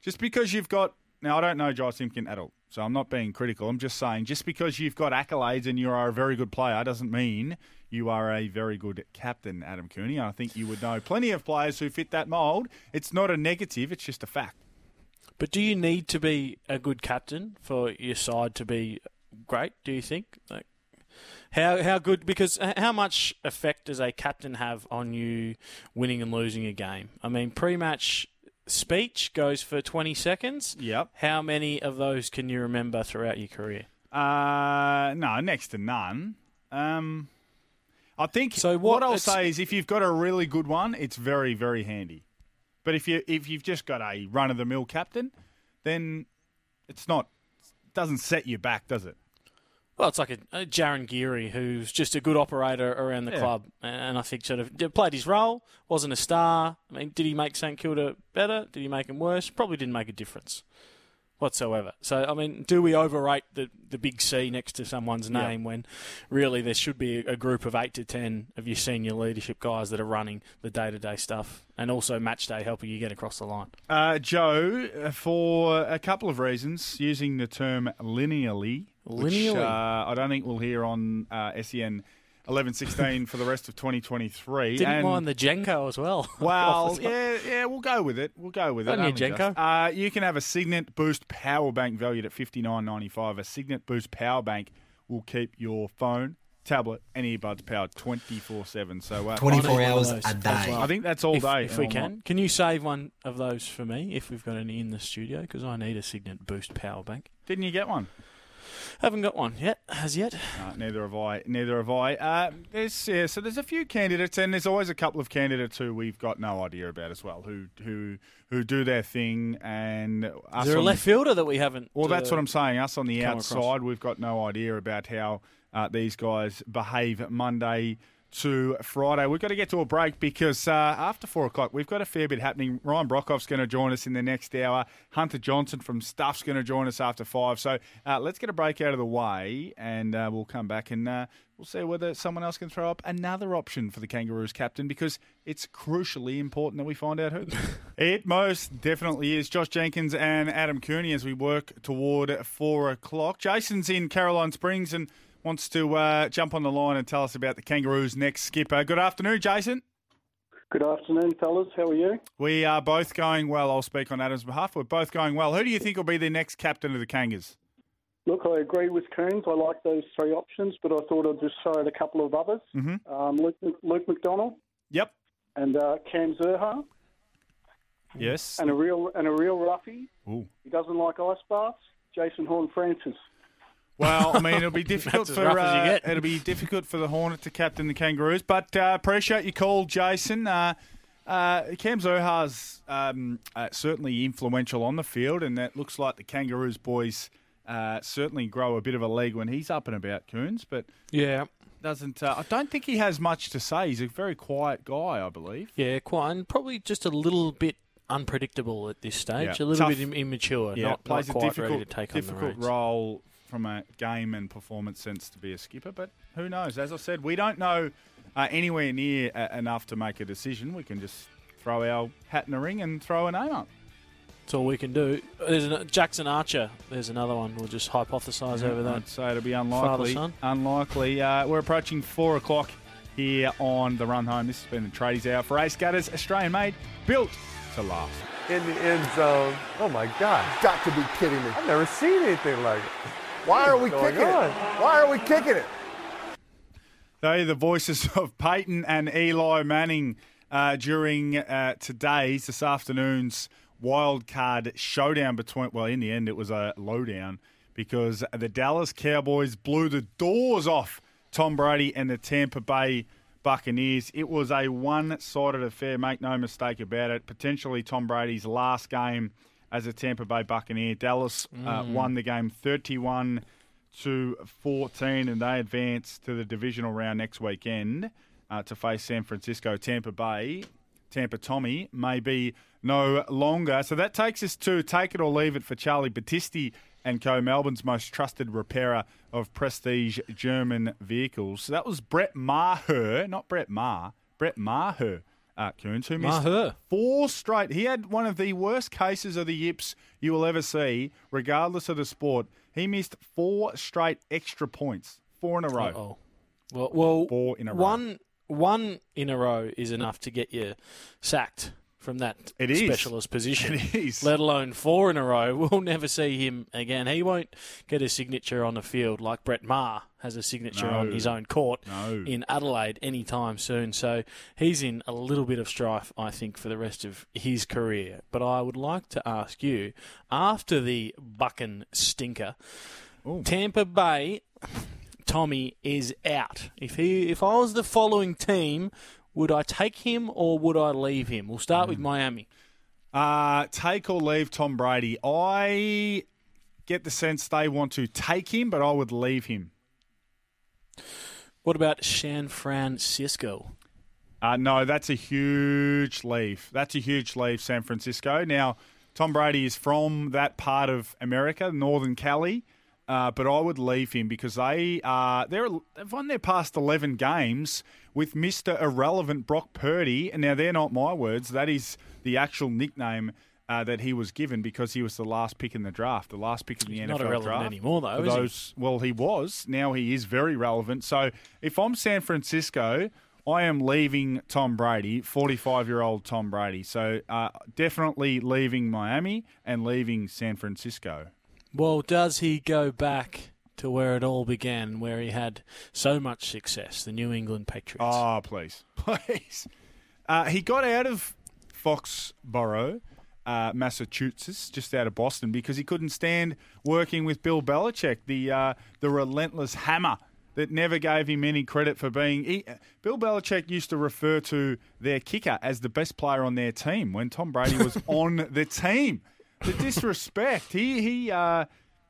just because you've got... Now, I don't know Jai Simpkin at all, so I'm not being critical. I'm just saying, just because you've got accolades and you are a very good player doesn't mean you are a very good captain, Adam Cooney. I think you would know plenty of players who fit that mould. It's not a negative, it's just a fact. But do you need to be a good captain for your side to be great, do you think? Like, how how good, because how much effect does a captain have on you winning and losing a game? I mean, pre-match speech goes for twenty seconds. Yep. How many of those can you remember throughout your career? Uh, no, next to none. Um, I think so what, what I'll say is if you've got a really good one, it's very, very handy. But if you if you've just got a run-of-the-mill captain, then it's not it doesn't set you back, does it? Well, it's like a, a Jaron Geary, who's just a good operator around the yeah. club, and I think sort of played his role, wasn't a star. I mean, did he make St Kilda better? Did he make him worse? Probably didn't make a difference whatsoever. So, I mean, do we overrate the, the big C next to someone's name yeah. when really there should be a group of eight to ten of your senior leadership guys that are running the day-to-day stuff and also match day helping you get across the line? Uh, Joe, for a couple of reasons, using the term linearly, Which uh, I don't think we'll hear on uh, S E N eleven sixteen for the rest of twenty twenty-three. Didn't and mind the Jenko as well. Well, yeah, yeah, we'll go with it. We'll go with don't it. You, Jenko. Uh, you can have a Signet Boost Power Bank valued at fifty-nine ninety-five. A Signet Boost Power Bank will keep your phone, tablet, and earbuds powered twenty-four seven. So uh, twenty-four hours a day. Well. I think that's all if, day. If we can. Can you save one of those for me if we've got any in the studio? Because I need a Signet Boost Power Bank. Didn't you get one? Haven't got one yet, as yet. No, neither have I. Neither have I. Uh, there's, yeah, so there's a few candidates, and there's always a couple of candidates who we've got no idea about as well, who who who do their thing. And us is there a left fielder that we haven't? Well, that's what I'm saying. Us on the outside, across. We've got no idea about how uh, these guys behave Monday to Friday. We've got to get to a break because uh, after four o'clock, we've got a fair bit happening. Ryan Brockhoff's going to join us in the next hour. Hunter Johnson from Stuff's going to join us after five. So uh, let's get a break out of the way and uh, we'll come back and uh, we'll see whether someone else can throw up another option for the Kangaroos captain because it's crucially important that we find out who. It most definitely is. Josh Jenkins and Adam Cooney as we work toward four o'clock. Jason's in Caroline Springs and wants to uh, jump on the line and tell us about the Kangaroos' next skipper. Good afternoon, Jason. Good afternoon, fellas. How are you? We are both going well. I'll speak on Adam's behalf. We're both going well. Who do you think will be the next captain of the Kangas? Look, I agree with Coons. I like those three options, but I thought I'd just throw out a couple of others. Mm-hmm. Um, Luke, Luke McDonnell. Yep. And uh, Cam Zerha. Yes. And a real and a real roughie. Ooh. He doesn't like ice baths. Jason Horne-Francis. Well, I mean, it'll be difficult for uh, it'll be difficult for the Hornet to captain the Kangaroos, but uh, appreciate your call, Jason. Uh, uh, Cam Zohar's um, uh, certainly influential on the field, and that looks like the Kangaroos boys uh, certainly grow a bit of a leg when he's up and about, Coons. But yeah, doesn't uh, I don't think he has much to say. He's a very quiet guy, I believe. Yeah, quiet, and probably just a little bit unpredictable at this stage. Yeah. A little Tough. bit immature. Yeah, not, plays not quite a difficult, ready to take difficult on the reins. Role. From a game and performance sense to be a skipper, but who knows? As I said, we don't know uh, anywhere near uh, enough to make a decision. We can just throw our hat in the ring and throw a name up. That's all we can do. There's an, Jackson Archer. There's another one. We'll just hypothesise yeah, over that. I'd say it'll be unlikely. Unlikely. Uh, we're approaching four o'clock here on The Run Home. This has been the Tradies Hour for Ace Gutters, Australian made, built to last. In the end zone. Oh my God! You've got to be kidding me! I've never seen anything like it. Why are we kicking on? it? Why are we kicking it? They're the voices of Peyton and Eli Manning uh, during uh, today's, this afternoon's wildcard showdown between, well, in the end, it was a lowdown because the Dallas Cowboys blew the doors off Tom Brady and the Tampa Bay Buccaneers. It was a one-sided affair, make no mistake about it. Potentially Tom Brady's last game as a Tampa Bay Buccaneer. Dallas uh, mm. won the game thirty-one to fourteen, and they advance to the divisional round next weekend uh, to face San Francisco. Tampa Bay Tampa Tommy, may be no longer. So that takes us to take it or leave it for Charlie Battisti and co, Melbourne's most trusted repairer of prestige German vehicles. So that was Brett Maher, not Brett Maher, Brett Maher. Uh, Coons, who missed Maher. four straight. He had one of the worst cases of the yips you will ever see, regardless of the sport. He missed four straight extra points, four in a row. Uh-oh. Well, well, four in a row. One, one in a row is enough to get you sacked from that it specialist is. position. It is. Let alone four in a row. We'll never see him again. He won't get a signature on the field like Brett Maher has a signature no. on his own court no. in Adelaide anytime soon. So he's in a little bit of strife, I think, for the rest of his career. But I would like to ask you, after the Bucking stinker, Ooh. Tampa Bay, Tommy is out. If he, if I was the following team, would I take him or would I leave him? We'll start mm. with Miami. Uh, take or leave Tom Brady. I get the sense they want to take him, but I would leave him. What about San Francisco? Uh, no, that's a huge leave. That's a huge leave, San Francisco. Now, Tom Brady is from that part of America, Northern Cali, uh, but I would leave him because they are, they're, they've won their past eleven games with Mister Irrelevant Brock Purdy. And now, they're not my words. That is the actual nickname Uh, that he was given because he was the last pick in the draft, the last pick in the He's N F L draft. Not irrelevant anymore, though, For is those, he? Well, he was. Now he is very relevant. So if I'm San Francisco, I am leaving Tom Brady, forty-five-year-old Tom Brady. So uh, definitely leaving Miami and leaving San Francisco. Well, does he go back to where it all began, where he had so much success, the New England Patriots? Oh, please. Please. Uh, he got out of Foxborough, Uh, Massachusetts, just out of Boston, because he couldn't stand working with Bill Belichick, the uh, the relentless hammer that never gave him any credit for being... He, Bill Belichick used to refer to their kicker as the best player on their team when Tom Brady was on the team. The disrespect. He... he uh,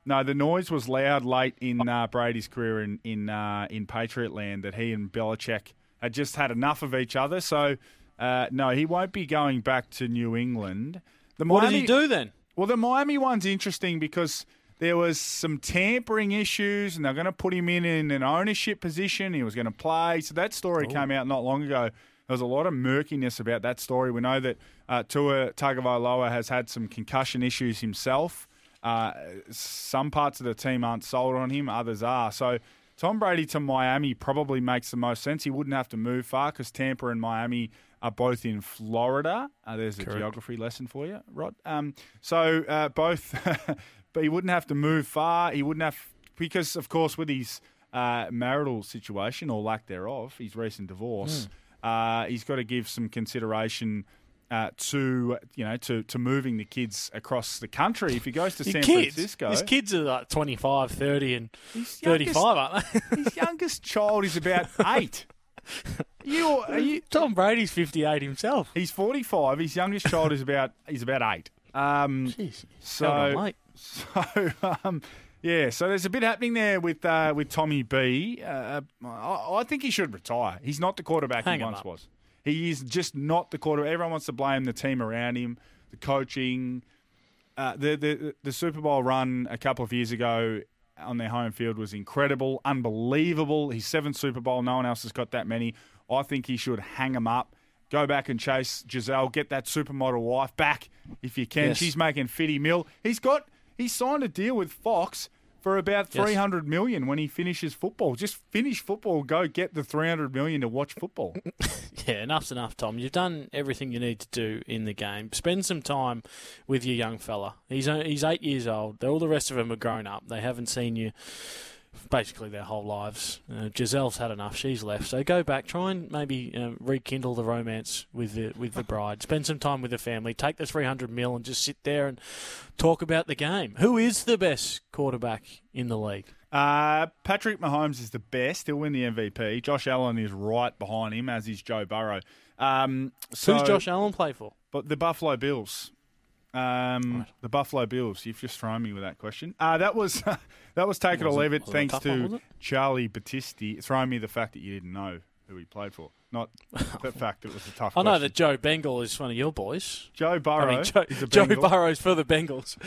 no, the noise was loud late in uh, Brady's career in, in, uh, in Patriot land that he and Belichick had just had enough of each other. So, uh, no, he won't be going back to New England. The Miami, what did he do then? Well, the Miami one's interesting because there was some tampering issues and they're going to put him in, in an ownership position. He was going to play. So that story Ooh. came out not long ago. There was a lot of murkiness about that story. We know that uh, Tua Tagovailoa has had some concussion issues himself. Uh, some parts of the team aren't sold on him. Others are. So Tom Brady to Miami probably makes the most sense. He wouldn't have to move far because Tampa and Miami are both in Florida. Uh, there's a Correct. geography lesson for you, Rod. Um, so uh, both, but he wouldn't have to move far. He wouldn't have, because of course with his uh, marital situation or lack thereof, his recent divorce, mm. uh, he's got to give some consideration uh, to you know to to moving the kids across the country. If he goes to San kids, Francisco, his kids are like twenty-five, thirty, and thirty-five, aren't they? His youngest child is about eight. You, are you, Tom Brady's fifty-eight himself. He's forty-five. His youngest child is about he's about eight. Um, Jeez, so on, mate. so um, yeah. So there's a bit happening there with uh, with Tommy B. Uh, I, I think he should retire. He's not the quarterback Hang he once up. was. He is just not the quarterback. Everyone wants to blame the team around him, the coaching, uh, the the the Super Bowl run a couple of years ago on their home field was incredible, unbelievable. His seventh Super Bowl. No one else has got that many. I think he should hang him up, go back and chase Giselle, get that supermodel wife back if you can. Yes. She's making fifty mil. He's got he signed a deal with Fox for about three hundred yes. million when he finishes football. Just finish football, go get the three hundred million to watch football. Yeah, enough's enough, Tom. You've done everything you need to do in the game. Spend some time with your young fella. He's he's eight years old. All the rest of them are grown up. They haven't seen you basically their whole lives. Uh, Giselle's had enough. She's left. So go back. Try and maybe uh, rekindle the romance with the with the bride. Spend some time with the family. Take the three hundred mil and just sit there and talk about the game. Who is the best quarterback in the league? Uh, Patrick Mahomes is the best. He'll win the M V P. Josh Allen is right behind him, as is Joe Burrow. Um, so, Who's Josh Allen play for? But the Buffalo Bills. Um, right. The Buffalo Bills. You've just thrown me with that question. Uh, that was that was take it or leave it. Thanks to Charlie Battisti throwing me the fact that you didn't know who he played for. not the fact that it was a tough I question. Know that Joe Bengal is one of your boys. Joe Burrow I mean, Joe, is a Joe Burrow's for the Bengals.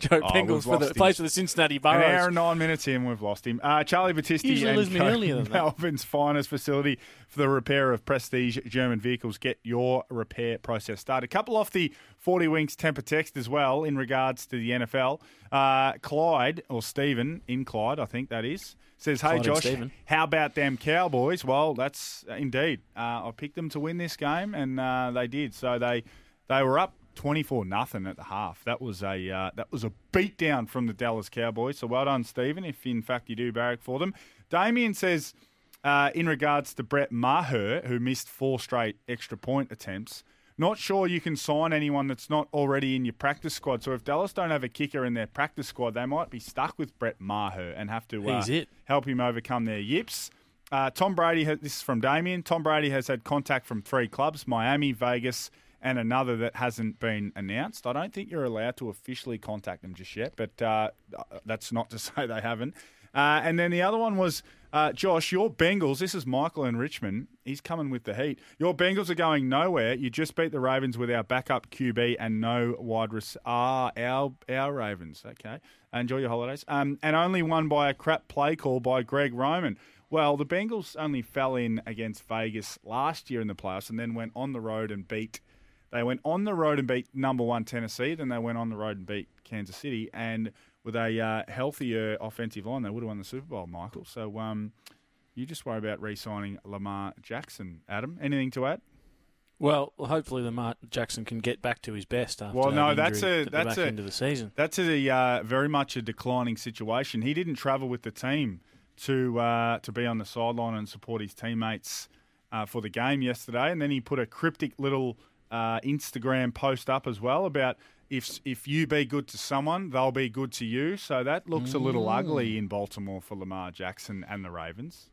Joe oh, Bengal's for the, plays for the Cincinnati Burrows. An hour and nine minutes in, we've lost him. Uh, Charlie Battisti and Melbourne's finest facility for the repair of prestige German vehicles. Get your repair process started. A couple off the forty Winks temper text as well in regards to the N F L. Uh, Clyde, or Stephen, in Clyde, I think that is, says, hey, Josh, how about them Cowboys? Well, that's uh, indeed. Uh, I picked them to win this game, and uh, they did. So they they were up twenty-four nothing at the half. That was a uh, that was a beatdown from the Dallas Cowboys. So well done, Stephen, if in fact you do barrack for them. Damien says, uh, in regards to Brett Maher, who missed four straight extra point attempts, not sure you can sign anyone that's not already in your practice squad. So if Dallas don't have a kicker in their practice squad, they might be stuck with Brett Maher and have to uh, help him overcome their yips. Uh, Tom Brady, has, this is from Damien, Tom Brady has had contact from three clubs, Miami, Vegas, and another that hasn't been announced. I don't think you're allowed to officially contact them just yet, but uh, that's not to say they haven't. Uh, and then the other one was, uh, Josh, your Bengals, this is Michael in Richmond, he's coming with the heat. Your Bengals are going nowhere. You just beat the Ravens with our backup Q B and no wide receiver. Ah, our, our Ravens. Okay. Enjoy your holidays. Um, and only won by a crap play call by Greg Roman. Well, the Bengals only fell in against Vegas last year in the playoffs and then went on the road and beat. They went on the road and beat number one Tennessee. Then they went on the road and beat Kansas City. And with a uh, healthier offensive line, they would have won the Super Bowl, Michael. So um, you just worry about re-signing Lamar Jackson. Adam, anything to add? Well, hopefully Lamar Jackson can get back to his best after well, no, that's a that that's back a, into the season. That's a uh, very much a declining situation. He didn't travel with the team to uh, to be on the sideline and support his teammates uh, for the game yesterday, and then he put a cryptic little uh, Instagram post up as well about. If if you be good to someone, they'll be good to you. So that looks a little mm. ugly in Baltimore for Lamar Jackson and the Ravens.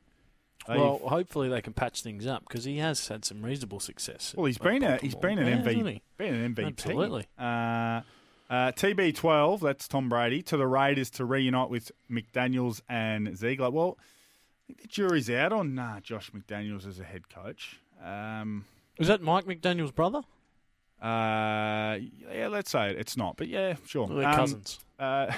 They've, well, hopefully they can patch things up because he has had some reasonable success. Well, he's been Baltimore. a he's been an yeah, M V P, been an M V P. Absolutely. Uh, uh, T B twelve, that's Tom Brady, to the Raiders to reunite with McDaniels and Ziegler. Well, I think the jury's out on uh, Josh McDaniels as a head coach. Um, Is that Mike McDaniels' brother? Uh, yeah, let's say it. It's not, but yeah, sure. They're um, cousins. Uh,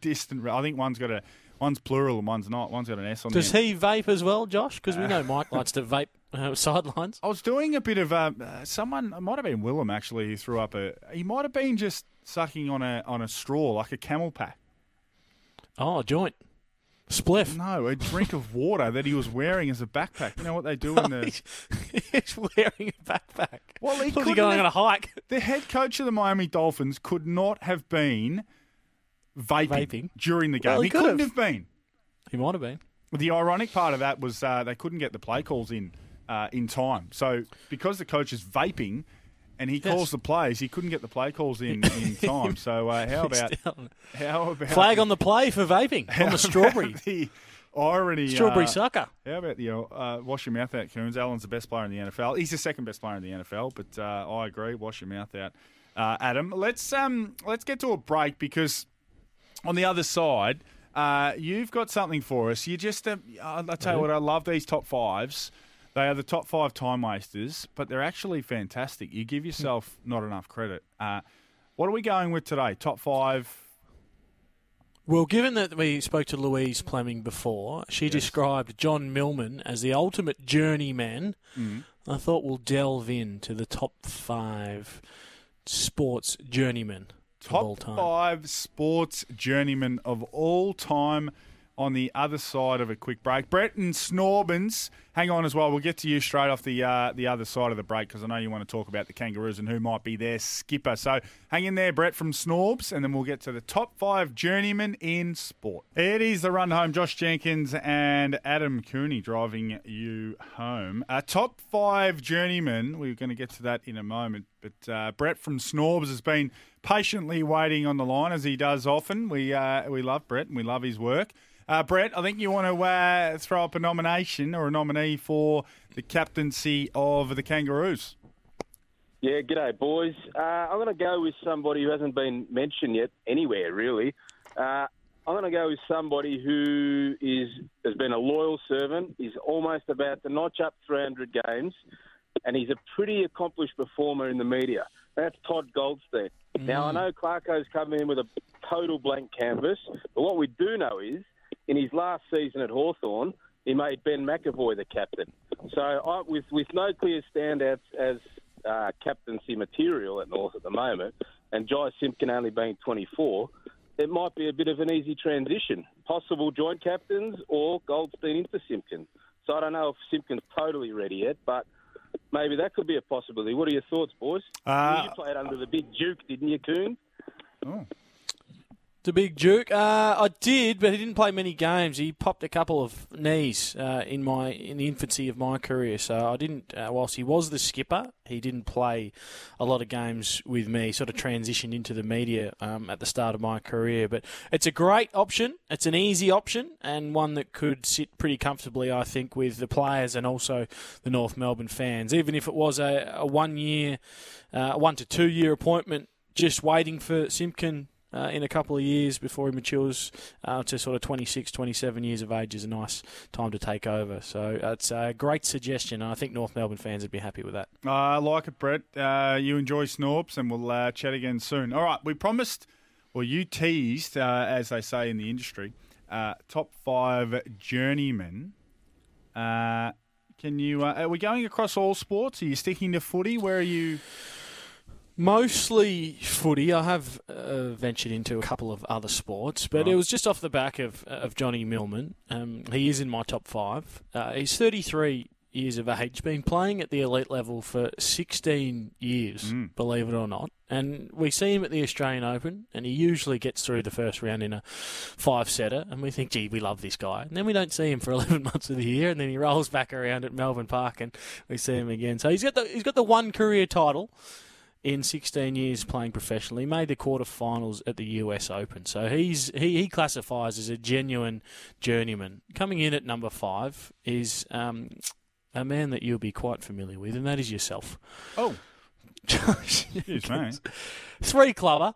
distant. I think one's got a one's plural and one's not. One's got an S on. Does he end. Vape as well, Josh? Because uh, we know Mike likes to vape uh, sidelines. I was doing a bit of uh, someone. It might have been Willem actually who threw up a. He might have been just sucking on a on a straw like a camel pack. Oh, a joint. Spliff. No, a drink of water that he was wearing as a backpack. You know what they do in the... He's wearing a backpack. Well, he was he going on a hike. The head coach of the Miami Dolphins could not have been vaping, vaping. during the game. Well, he he could couldn't have. have been. He might have been. The ironic part of that was uh, they couldn't get the play calls in uh, in time. So because the coach is vaping... And he calls yes. the plays. He couldn't get the play calls in, in time. So uh, how about how about flag on the play for vaping on the strawberry? The irony, strawberry uh, sucker. How about the uh, wash your mouth out, Coons? Allen's the best player in the N F L. He's the second best player in the N F L. But uh, I agree, wash your mouth out, uh, Adam. Let's um let's get to a break because on the other side, uh, you've got something for us. You just uh, I tell you what, I love these top fives. They are the top five time wasters, but they're actually fantastic. You give yourself not enough credit. Uh, what are we going with today? Top five? Well, given that we spoke to Louise Pleming before, she yes. described John Millman as the ultimate journeyman. Mm. I thought we'll delve into the top five sports journeymen top of all time. Top five sports journeymen of all time. On the other side of a quick break. Brett and Snorbans, hang on as well. We'll get to you straight off the uh, the other side of the break because I know you want to talk about the Kangaroos and who might be their skipper. So hang in there, Brett from Snorbs, and then we'll get to the top five journeymen in sport. It is the run home. Josh Jenkins and Adam Cooney driving you home. Our top five journeymen, we're going to get to that in a moment, but uh, Brett from Snorbs has been patiently waiting on the line as he does often. We, uh, we love Brett and we love his work. Uh, Brett, I think you want to uh, throw up a nomination or a nominee for the captaincy of the Kangaroos. Yeah, g'day, boys. Uh, I'm going to go with somebody who hasn't been mentioned yet anywhere, really. Uh, I'm going to go with somebody who is has been a loyal servant. He's almost about to notch up three hundred games, and he's a pretty accomplished performer in the media. That's Todd Goldstein. Mm. Now, I know Clarko's coming in with a total blank canvas, but what we do know is, in his last season at Hawthorn, he made Ben McAvoy the captain. So I, with, with no clear standouts as uh, captaincy material at North at the moment, and Jai Simpkin only being twenty-four... it might be a bit of an easy transition. Possible joint captains or Goldstein into Simpkin. So I don't know if Simpkin's totally ready yet, but maybe that could be a possibility. What are your thoughts, boys? Uh, you played under the big Duke, didn't you, Coon? Oh. The big Duke? Uh, I did, but he didn't play many games. He popped a couple of knees uh, in my in the infancy of my career. So I didn't, uh, whilst he was the skipper, he didn't play a lot of games with me. Sort of transitioned into the media um, at the start of my career. But it's a great option. It's an easy option and one that could sit pretty comfortably, I think, with the players and also the North Melbourne fans. Even if it was a, a one-year, uh, one to two-year appointment, just waiting for Simpkin Uh, in a couple of years before he matures uh, to sort of twenty-six, twenty-seven years of age is a nice time to take over. So uh, it's a great suggestion. I think North Melbourne fans would be happy with that. I uh, like it, Brett. Uh, you enjoy Snorps, and we'll uh, chat again soon. All right, we promised, or you teased, uh, as they say in the industry, uh, top five journeymen. Uh, can you? Uh, are we going across all sports? Are you sticking to footy? Where are you... Mostly footy. I have uh, ventured into a couple of other sports, but right. It was just off the back of of Johnny Millman. Um, he is in my top five. Uh, he's thirty-three years of age, been playing at the elite level for sixteen years, mm. believe it or not. And we see him at the Australian Open, and he usually gets through the first round in a five-setter, and we think, gee, we love this guy. And then we don't see him for eleven months of the year, and then he rolls back around at Melbourne Park, and we see him again. So he's got the he's got the one career title. In sixteen years playing professionally, made the quarterfinals at the U S Open. So he's he, he classifies as a genuine journeyman. Coming in at number five is um, a man that you'll be quite familiar with, and that is yourself. Oh. Josh. Three clubber.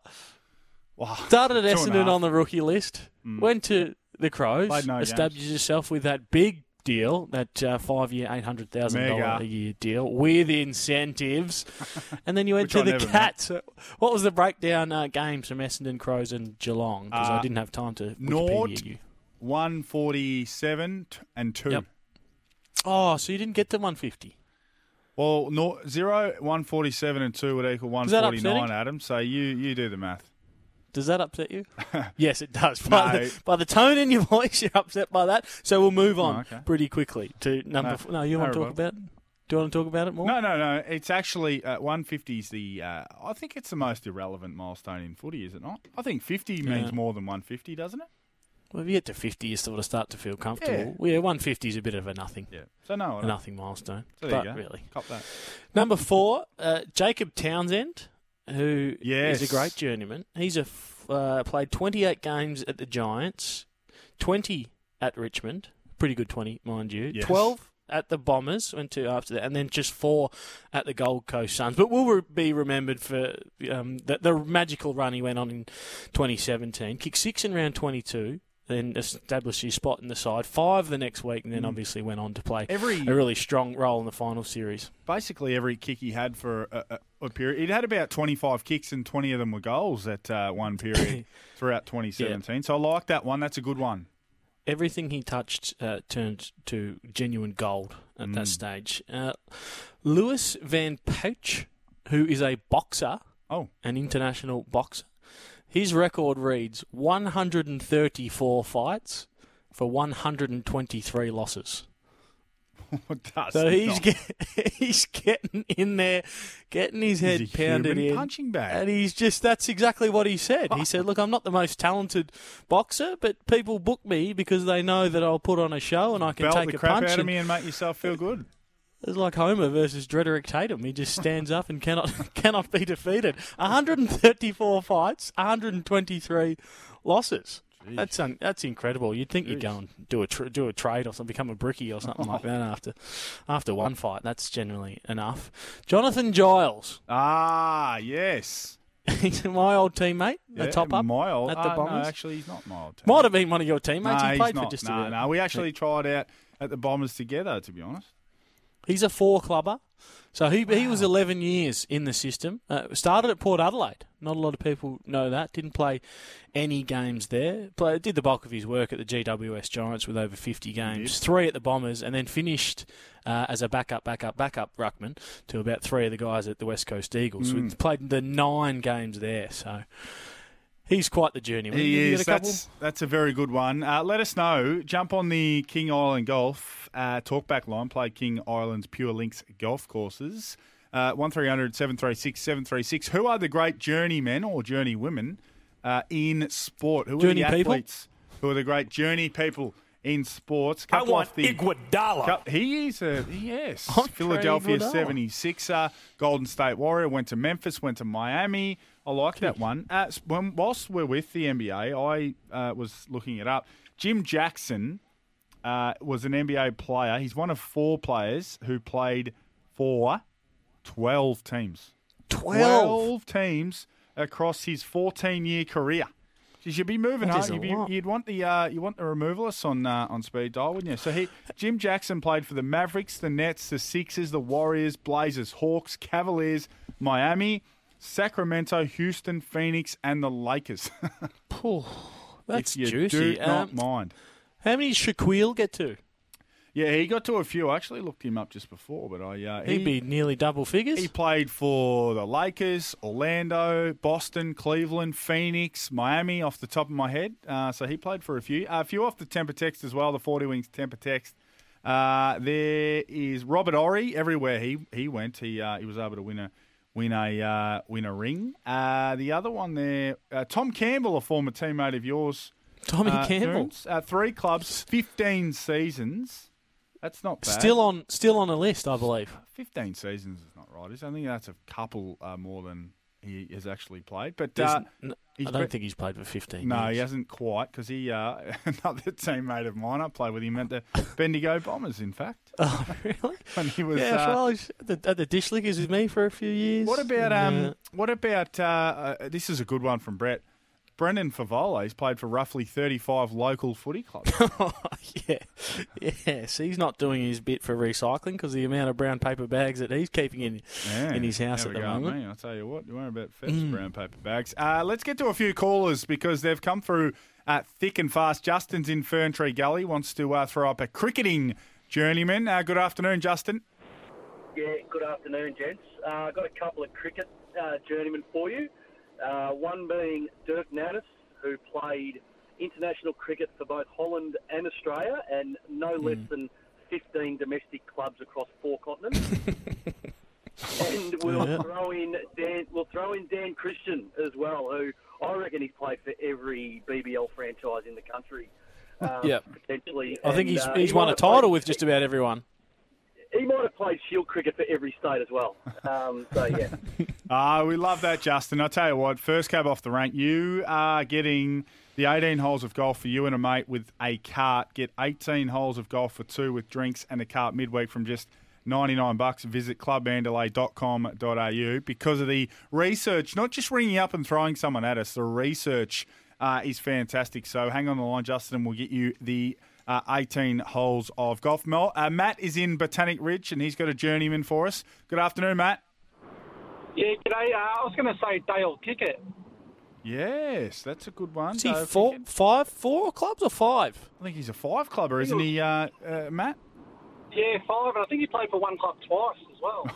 Wow. Started at Essendon on the rookie list. Mm. Went to the Crows. No established games. Yourself with that big deal, that uh, five-year, eight hundred thousand dollars a year deal with incentives. And then you went to I the Cats. Met. What was the breakdown uh, games from Essendon, Crows and Geelong? Because uh, I didn't have time to Wikipedia you. one forty-seven and two. Yep. Oh, so you didn't get to one fifty. Well, no, zero, one forty-seven and two would equal one forty-nine, Adam. So you, you do the math. Does that upset you? Yes, it does. By, no. the, by the tone in your voice, you're upset by that. So we'll move on oh, okay. pretty quickly to number no, four. No, you no want to talk about it? Do you want to talk about it more? No, no, no. It's actually, uh, one fifty is the, uh, I think it's the most irrelevant milestone in footy, is it not? I think fifty means yeah. more than one fifty, doesn't it? Well, if you get to fifty, you sort of start to feel comfortable. Yeah, yeah one fifty is a bit of a nothing. Yeah, so no, a nothing milestone. So there but you go. Really. Cop that. Number four, uh, Jacob Townsend. Who yes. is a great journeyman. He's a f- uh, played twenty-eight games at the Giants, twenty at Richmond, pretty good twenty, mind you, yes. twelve at the Bombers, went to after that, and then just four at the Gold Coast Suns. But will re- be remembered for um, the, the magical run he went on in twenty seventeen. Kicked six in round twenty-two, then established his spot in the side, five the next week, and then mm. obviously went on to play every, a really strong role in the final series. Basically every kick he had for a, a A period. He'd had about twenty-five kicks and twenty of them were goals at uh, one period throughout twenty seventeen. Yeah. So I like that one. That's a good one. Everything he touched uh, turned to genuine gold at mm. that stage. Uh, Lewis Van Pouch, who is a boxer, oh, an international boxer, his record reads one hundred thirty-four fights for one hundred twenty-three losses. So he's get, he's getting in there, getting his head he's a pounded in, punching bag. And he's just that's exactly what he said. He said, "Look, I'm not the most talented boxer, but people book me because they know that I'll put on a show and I can Belt take the a crap punch out of me and make yourself feel good." It's like Homer versus Drederick Tatum. He just stands up and cannot cannot be defeated. one hundred thirty-four fights, one hundred twenty-three losses. Jeez. That's un- that's incredible. You'd think Jeez. You'd go and do a tra- do a trade or something, become a brickie or something like that after after one fight. That's generally enough. Jonathan Giles. Ah, yes. He's my old teammate, yeah, the top up my old, at the uh, Bombers. No, actually, he's not my old teammate. Might have been one of your teammates. No, he played he's for just no, a bit. No, no, we actually tried out at the Bombers together, to be honest. He's a four-clubber. So he wow. he was eleven years in the system. Uh, started at Port Adelaide. Not a lot of people know that. Didn't play any games there. Play, did the bulk of his work at the G W S Giants with over fifty games. Yep. Three at the Bombers, and then finished uh, as a backup, backup, backup ruckman to about three of the guys at the West Coast Eagles. Mm. So played the nine games there. So he's quite the journeyman. He Did is. That's, that's a very good one. Uh, let us know. Jump on the King Island Golf uh, talkback line. Play King Island's Pure Links golf courses. Uh, one three hundred seven three six seven three six. Who are the great journeymen or journeywomen uh, in sport? Who journey are the athletes? People? Who are the great journey people in sports? Couple I want the, Iguodala. He is a, yes, I'm Philadelphia seventy-sixer, Golden State Warrior, went to Memphis, went to Miami. I like that one. Uh, when, whilst we're with the N B A, I uh, was looking it up. Jim Jackson uh, was an N B A player. He's one of four players who played for twelve teams. twelve? twelve teams across his fourteen-year career. You should be moving hard. You'd, be, you'd want the uh, you want the removalists on uh, on speed dial, wouldn't you? So he, Jim Jackson played for the Mavericks, the Nets, the Sixers, the Warriors, Blazers, Hawks, Cavaliers, Miami, Sacramento, Houston, Phoenix, and the Lakers. Pooh, that's if you juicy. Do um, not mind. How many did Shaquille get to? Yeah, he got to a few. I actually looked him up just before, but I uh, he'd he, be nearly double figures. He played for the Lakers, Orlando, Boston, Cleveland, Phoenix, Miami. Off the top of my head, uh, so he played for a few. A uh, few off the temper text as well. The forty wings temper text. Uh, there is Robert Horry. Everywhere he, he went, he uh, he was able to win a win a uh, win a ring. Uh, the other one there, uh, Tom Campbell, a former teammate of yours. Tommy uh, Campbell, uh, three clubs, fifteen seasons. That's not bad. Still on, still on a list, I believe. Fifteen seasons is not right. I think that's a couple uh, more than he has actually played. But uh, n- I don't pre- think he's played for fifteen. No, years. He hasn't quite, because he uh, another teammate of mine. I played with him at the Bendigo Bombers. In fact, oh really? When he was yeah, uh, well, he's at the, at the Dish Lickers with me for a few years. What about and, um? Uh, what about uh, uh? This is a good one from Brett. Brendan Favola, he's played for roughly thirty-five local footy clubs. Oh, yeah. Yes, he's not doing his bit for recycling because the amount of brown paper bags that he's keeping in yeah, in his house at the moment. Me. I'll tell you what, you worry about Feff's mm. brown paper bags. Uh, let's get to a few callers because they've come through uh, thick and fast. Justin's in Ferntree Gully, wants to uh, throw up a cricketing journeyman. Uh, good afternoon, Justin. Yeah, good afternoon, gents. I've uh, got a couple of cricket uh, journeymen for you. Uh, one being Dirk Nannes, who played international cricket for both Holland and Australia, and no mm. less than fifteen domestic clubs across four continents. And we'll yeah. throw in Dan. We'll throw in Dan Christian as well, who I reckon he's played for every B B L franchise in the country. Um, yeah, potentially. I and, think he's uh, he's he won a title played, with just about everyone. He might have played shield cricket for every state as well. Um, so, yeah. Ah, uh, we love that, Justin. I'll tell you what, first cab off the rank, you are getting the eighteen holes of golf for you and a mate with a cart. Get eighteen holes of golf for two with drinks and a cart midweek from just ninety-nine bucks. Visit club mandalay dot com dot a u. Because of the research, not just ringing up and throwing someone at us, the research uh, is fantastic. So hang on the line, Justin, and we'll get you the Uh, eighteen holes of golf. Uh, Matt is in Botanic Ridge, and he's got a journeyman for us. Good afternoon, Matt. Yeah, g'day. Uh, I was going to say Dale Kickett. Yes, that's a good one. Is he four, five, four clubs or five? I think he's a five clubber, isn't he, uh, uh, Matt? Yeah, five, and I think he played for one club twice as well.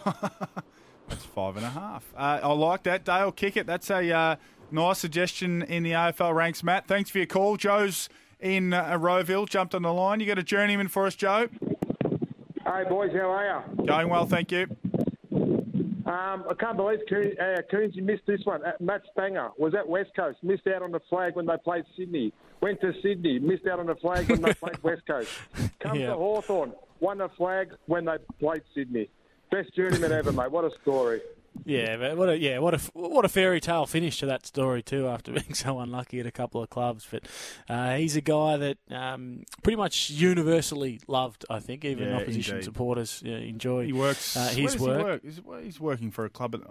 That's five and a half. Uh, I like that. Dale Kickett, that's a uh, nice suggestion in the A F L ranks, Matt. Thanks for your call. Joe's in uh, Roeville, jumped on the line. You got a journeyman for us, Joe? Hey, boys, how are you? Going well, thank you. Um, I can't believe, Coons, uh, Coons, you missed this one. Uh, Matt Spanger was at West Coast, missed out on the flag when they played Sydney. Went to Sydney, missed out on the flag when they played West Coast. Come yeah. to Hawthorn, won the flag when they played Sydney. Best journeyman ever, mate. What a story. Yeah, but what a yeah, what a what a fairy tale finish to that story too. After being so unlucky at a couple of clubs, but uh, he's a guy that um, pretty much universally loved. I think even yeah, opposition indeed. supporters yeah, enjoy. He works. Uh, his work. He work? Is, he's working for a club at.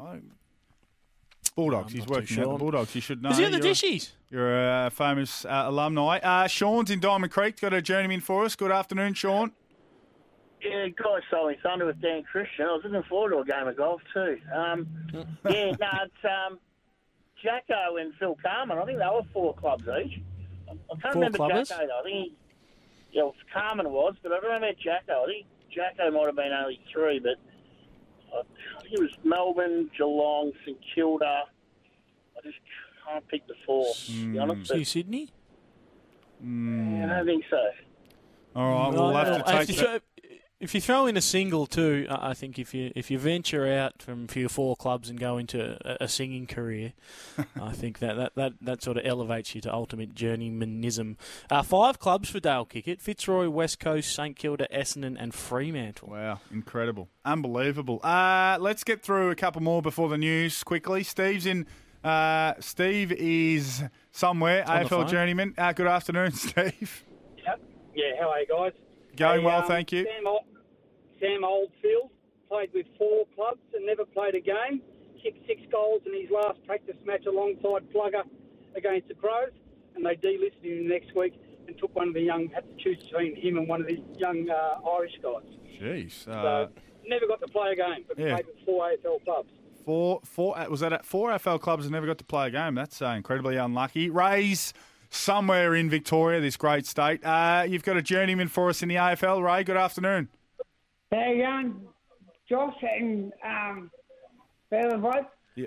Bulldogs. I'm He's working sure. out the Bulldogs. You should know. Is he at the Dishies? You're a famous uh, alumni. Uh, Sean's in Diamond Creek. Got a journeyman for us. Good afternoon, Sean. Yeah, guys, Solly Thunder with Dan Christian. I was looking forward to a game of golf too. Um, yeah, no, it's um, Jacko and Phil Carman. I think they were four clubs each. I can't four remember clubbers? Jacko though. I think he, yeah, well, Carman was, but I don't remember Jacko. I think Jacko might have been only three, but I think it was Melbourne, Geelong, St Kilda. I just can't pick the four. Mm. To be honest, but, see Sydney? Mm. Yeah, I don't think so. All right, we'll no, have to take. Have to the- If you throw in a single too, I think if you if you venture out from your four clubs and go into a, a singing career, I think that, that, that, that sort of elevates you to ultimate journeymanism. Uh, five clubs for Dale Kickett: Fitzroy, West Coast, St Kilda, Essendon, and Fremantle. Wow, incredible, unbelievable. Uh, let's get through a couple more before the news quickly. Steve's in. Uh, Steve is somewhere. A F L journeyman. Uh, good afternoon, Steve. Yep. Yeah. How are you guys? Going hey, well, um, thank you. Sam, Sam Oldfield played with four clubs and never played a game. Kicked six goals in his last practice match alongside Plugger against the Crows, and they delisted him next week and took one of the young, had to choose between him and one of the young uh, Irish guys. Jeez. Uh, so never got to play a game, but yeah. played with four A F L clubs. Four, four, was that at four A F L clubs and never got to play a game? That's uh, incredibly unlucky. Rays. Somewhere in Victoria, this great state. Uh, you've got a journeyman for us in the A F L, Ray. Good afternoon. Hey, um, Josh and um, Bella White. Yeah.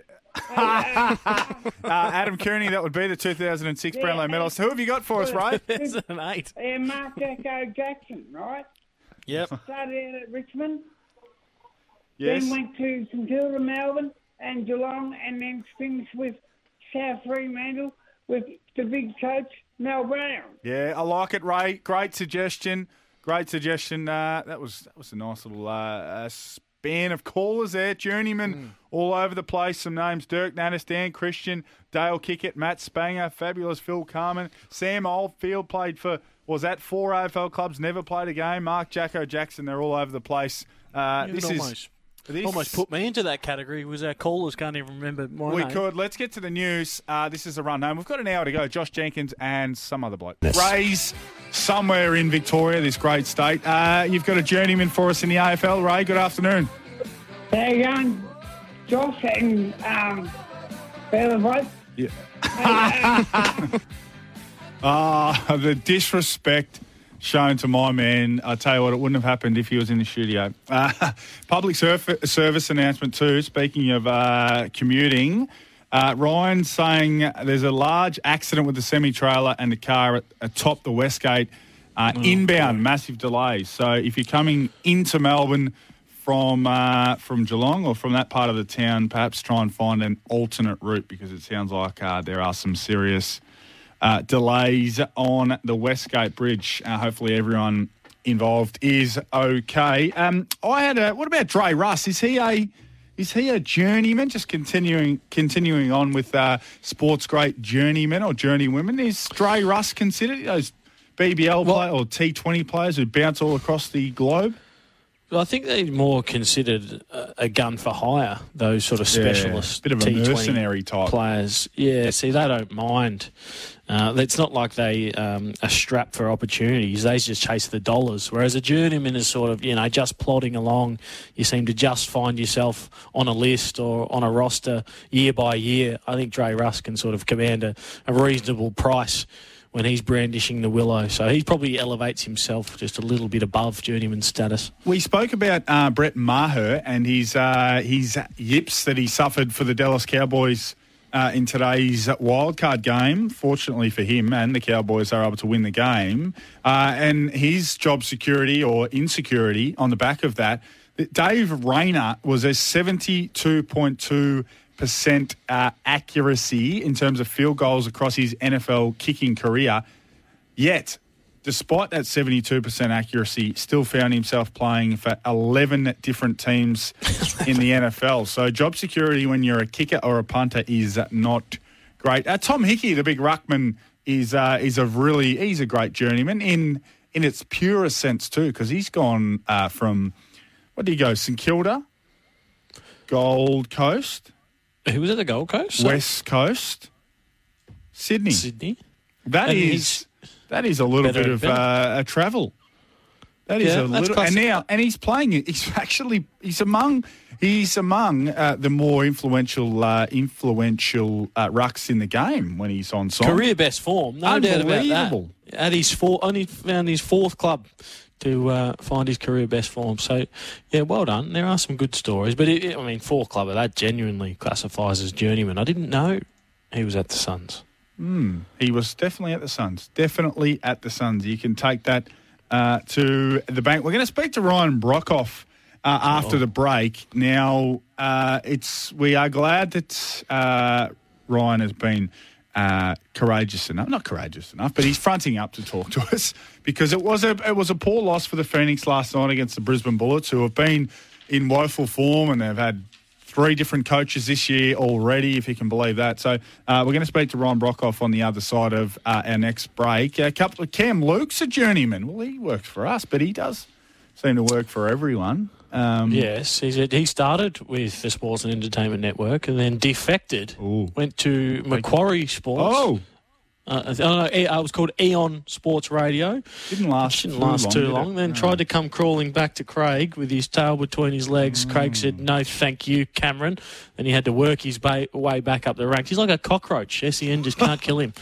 uh, Adam Kearney, that would be the two thousand six yeah, Brownlow medalist. Who have you got for us, Ray? It's an eight. Uh, Mark Echo Jackson, right? Yep. Started out at Richmond. Yes. Then went to St Kilda, Melbourne, and Geelong, and then finished with South Fremantle with the big coach, Mel Brown. Yeah, I like it, Ray. Great suggestion. Great suggestion. Uh, that was that was a nice little uh, span of callers there. Journeyman mm. all over the place. Some names: Dirk Nannis, Dan Christian, Dale Kickett, Matt Spanger, Fabulous, Phil Carman, Sam Oldfield played for, was that four A F L clubs, never played a game. Mark Jacko Jackson, they're all over the place. Uh, this almost. is... This almost put me into that category. Was our callers can't even remember my we name. We could. Let's get to the news. Uh, this is a run home. We've got an hour to go. Josh Jenkins and some other bloke. Yes. Ray's somewhere in Victoria, this great state. Uh, you've got a journeyman for us in the A F L, Ray. Good afternoon. Hey, um, Josh and um, Bella White. Yeah. Ah, uh, the disrespect shown to my man. I tell you what, it wouldn't have happened if he was in the studio. Uh, public surf- service announcement too, speaking of uh, commuting, uh, Ryan's saying there's a large accident with the semi-trailer and the car at, atop the Westgate uh, oh, inbound, God. Massive delays. So if you're coming into Melbourne from uh, from Geelong or from that part of the town, perhaps try and find an alternate route because it sounds like uh, there are some serious Uh, delays on the Westgate Bridge. Uh, hopefully everyone involved is okay. Um, I had a. What about Dre Russ? Is he a? Is he a journeyman? Just continuing continuing on with uh, sports great journeymen or journeywomen. Is Dre Russ considered those B B L well, play or T twenty players who bounce all across the globe? Well, I think they're more considered a gun for hire. Those sort of specialist, yeah, bit of a mercenary type players. Yeah, see, they don't mind. Uh, it's not like they um, are strapped for opportunities. They just chase the dollars. Whereas a journeyman is sort of, you know, just plodding along. You seem to just find yourself on a list or on a roster year by year. I think Dre Russ can sort of command a, a reasonable price when he's brandishing the willow. So he probably elevates himself just a little bit above journeyman status. We spoke about uh, Brett Maher and his, uh, his yips that he suffered for the Dallas Cowboys Uh, in today's wildcard game. Fortunately for him and the Cowboys, are able to win the game. Uh, and his job security or insecurity on the back of that, Dave Rayner was a seventy-two point two percent uh, accuracy in terms of field goals across his N F L kicking career. Yet, despite that seventy-two percent accuracy, still found himself playing for eleven different teams in the N F L. So job security when you're a kicker or a punter is not great. Uh, Tom Hickey, the big ruckman, is uh, is a really he's a great journeyman in in its purest sense too, because he's gone uh, from, what did he go, St Kilda, Gold Coast, Who was it, the Gold Coast? West Coast. Sydney. Sydney. That and is that is a little bit of uh, a travel. That is yeah, a little, and now, and he's playing. He's actually he's among he's among uh, the more influential uh, influential uh, rucks in the game when he's on side. Career best form, no doubt about that. At his four, only found his fourth club to uh, find his career best form. So, yeah, well done. There are some good stories, but it, it, I mean, fourth clubber that genuinely classifies as journeyman. I didn't know he was at the Suns. Hmm, he was definitely at the Suns. Definitely at the Suns. You can take that. Uh, to the bank. We're going to speak to Ryan Brockhoff uh, after oh. the break. Now, uh, it's we are glad that uh, Ryan has been uh, courageous enough, not courageous enough, but he's fronting up to talk to us because it was a it was a poor loss for the Phoenix last night against the Brisbane Bullets, who have been in woeful form and they've had three different coaches this year already, if you can believe that. So uh, we're going to speak to Ryan Brockhoff on the other side of uh, our next break. A couple of Cam Luke's a journeyman. Well, he works for us, but he does seem to work for everyone. Um, yes, he's a, he started with the Sports and Entertainment Network and then defected, ooh. went to Macquarie Sports. Oh, Uh, I don't know, it was called Eon Sports Radio. Didn't last didn't too last long, too long. Then no. tried to come crawling back to Craig with his tail between his legs. Mm. Craig said, "No, thank you, Cameron." Then he had to work his ba- way back up the ranks. He's like a cockroach. S E N just can't kill him.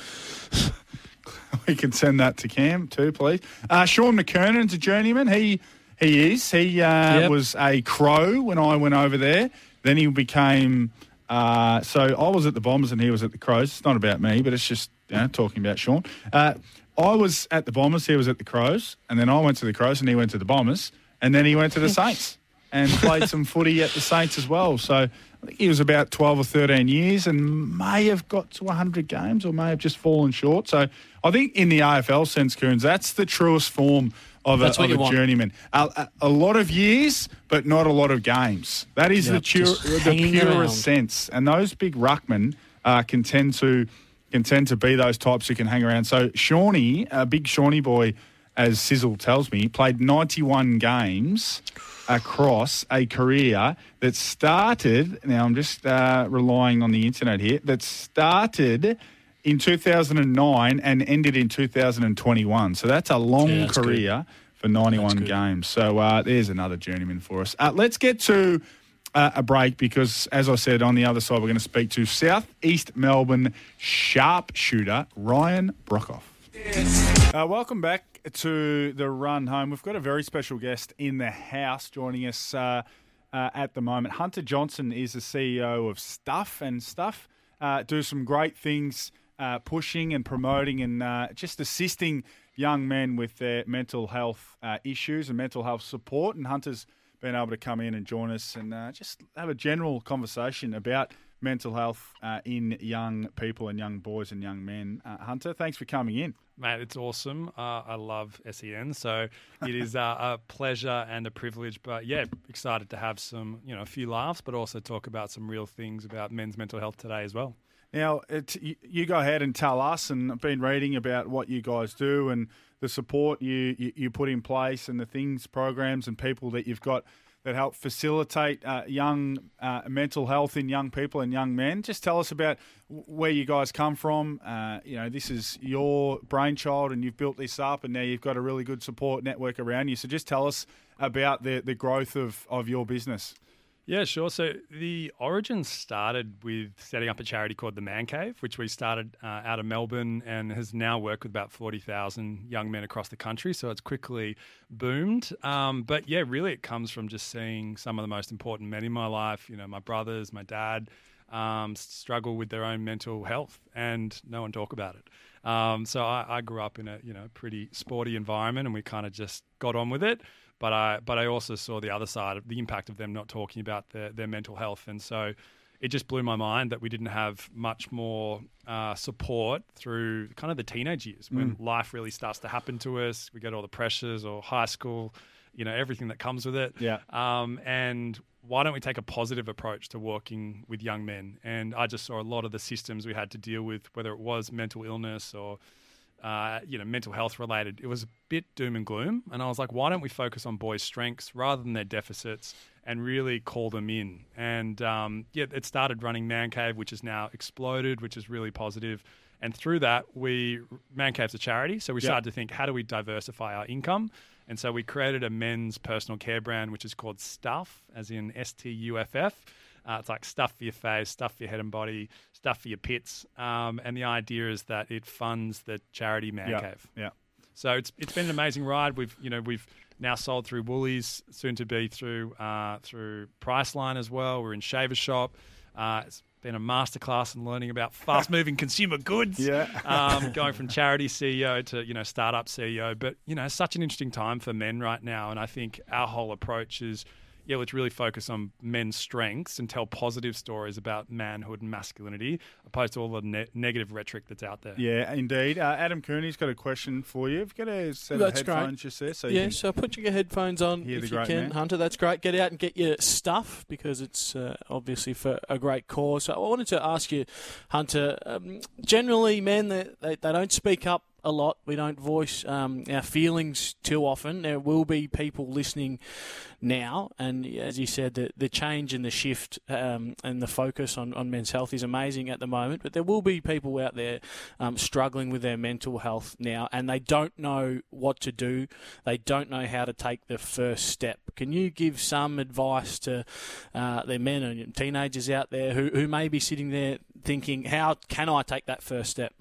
We can send that to Cam too, please. Uh, Sean McKernan's a journeyman. He he is. He uh, yep. was a Crow when I went over there. Then he became. Uh, so I was at the Bombers and he was at the Crows. It's not about me, but it's just. Yeah, talking about Sean. Uh, I was at the Bombers, he was at the Crows, and then I went to the Crows and he went to the Bombers, and then he went to the Saints and played some footy at the Saints as well. So I think he was about twelve or thirteen years and may have got to one hundred games or may have just fallen short. So I think in the A F L sense, Coons, that's the truest form of a, of a journeyman. A, a, a lot of years, but not a lot of games. That is yep, the, tu- the purest around. sense. And those big ruckmen uh, can tend to... can tend to be those types who can hang around. So Shawnee, a big Shawnee boy, as Sizzle tells me, played ninety-one games across a career that started, now I'm just uh, relying on the internet here, that started in two thousand nine and ended in two thousand twenty-one. So that's a long yeah, that's career good. for ninety-one games. So uh, there's another journeyman for us. Uh, let's get to Uh, a break because, as I said, on the other side, we're going to speak to South East Melbourne sharpshooter Ryan Brockhoff. Yes. Uh, welcome back to The Run Home. We've got a very special guest in the house joining us uh, uh, at the moment. Hunter Johnson is the C E O of Stuff, and Stuff uh, do some great things uh, pushing and promoting and uh, just assisting young men with their mental health uh, issues and mental health support. And Hunter's been able to come in and join us and uh, just have a general conversation about mental health uh, in young people and young boys and young men. Uh, Hunter, thanks for coming in. Mate, it's awesome. Uh, I love S E N, so it is uh, a pleasure and a privilege. But yeah, excited to have some, you know, a few laughs, but also talk about some real things about men's mental health today as well. Now, it, you go ahead and tell us, and I've been reading about what you guys do and the support you, you, you put in place and the things, programs and people that you've got that help facilitate uh, young uh, mental health in young people and young men. Just tell us about where you guys come from. Uh, you know, this is your brainchild and you've built this up and now you've got a really good support network around you. So just tell us about the, the growth of, of your business. Yeah, sure. So the origin started with setting up a charity called The Man Cave, which we started uh, out of Melbourne and has now worked with about forty thousand young men across the country. So it's quickly boomed. Um, but yeah, really it comes from just seeing some of the most important men in my life, you know, my brothers, my dad, um, struggle with their own mental health and no one talk about it. Um, so I, I grew up in a, you know, pretty sporty environment and we kind of just got on with it. But I, but I also saw the other side of the impact of them not talking about their, their mental health. And so it just blew my mind that we didn't have much more uh, support through kind of the teenage years when mm. life really starts to happen to us. We get all the pressures or high school, you know, everything that comes with it. Yeah. Um, and why don't we take a positive approach to working with young men? And I just saw a lot of the systems we had to deal with, whether it was mental illness or uh, you know, mental health related, it was a bit doom and gloom. And I was like, why don't we focus on boys' strengths rather than their deficits and really call them in? And um, yeah, it started running Man Cave, which has now exploded, which is really positive. And through that, we Man Cave's a charity. So we yep. started to think, how do we diversify our income? And so we created a men's personal care brand, which is called Stuff, as in S T U F F. Uh, it's like stuff for your face, stuff for your head and body, stuff for your pits. Um, and the idea is that it funds the charity Man yeah, Cave. Yeah. So it's it's been an amazing ride. We've you know we've now sold through Woolies, soon to be through uh, through Priceline as well. We're in Shaver Shop. Uh, it's been a masterclass in learning about fast moving consumer goods. Yeah. Um, going from charity C E O to you know startup C E O, but you know such an interesting time for men right now. And I think our whole approach is. Yeah, let's really focus on men's strengths and tell positive stories about manhood and masculinity, opposed to all the ne- negative rhetoric that's out there. Yeah, indeed. Uh, Adam Cooney's got a question for you. You've got a set that's of headphones great. Just there. So yeah, you so put your headphones on if you can, man. Hunter. That's great. Get out and get your stuff because it's uh, obviously for a great cause. So I wanted to ask you, Hunter, um, generally men, they, they, they don't speak up a lot. We don't voice um, our feelings too often. There will be people listening now, and as you said, the, the change and the shift um, and the focus on, on men's health is amazing at the moment, but there will be people out there um, struggling with their mental health now, and they don't know what to do. They don't know how to take the first step. Can you give some advice to uh, the men and teenagers out there who, who may be sitting there thinking, how can I take that first step?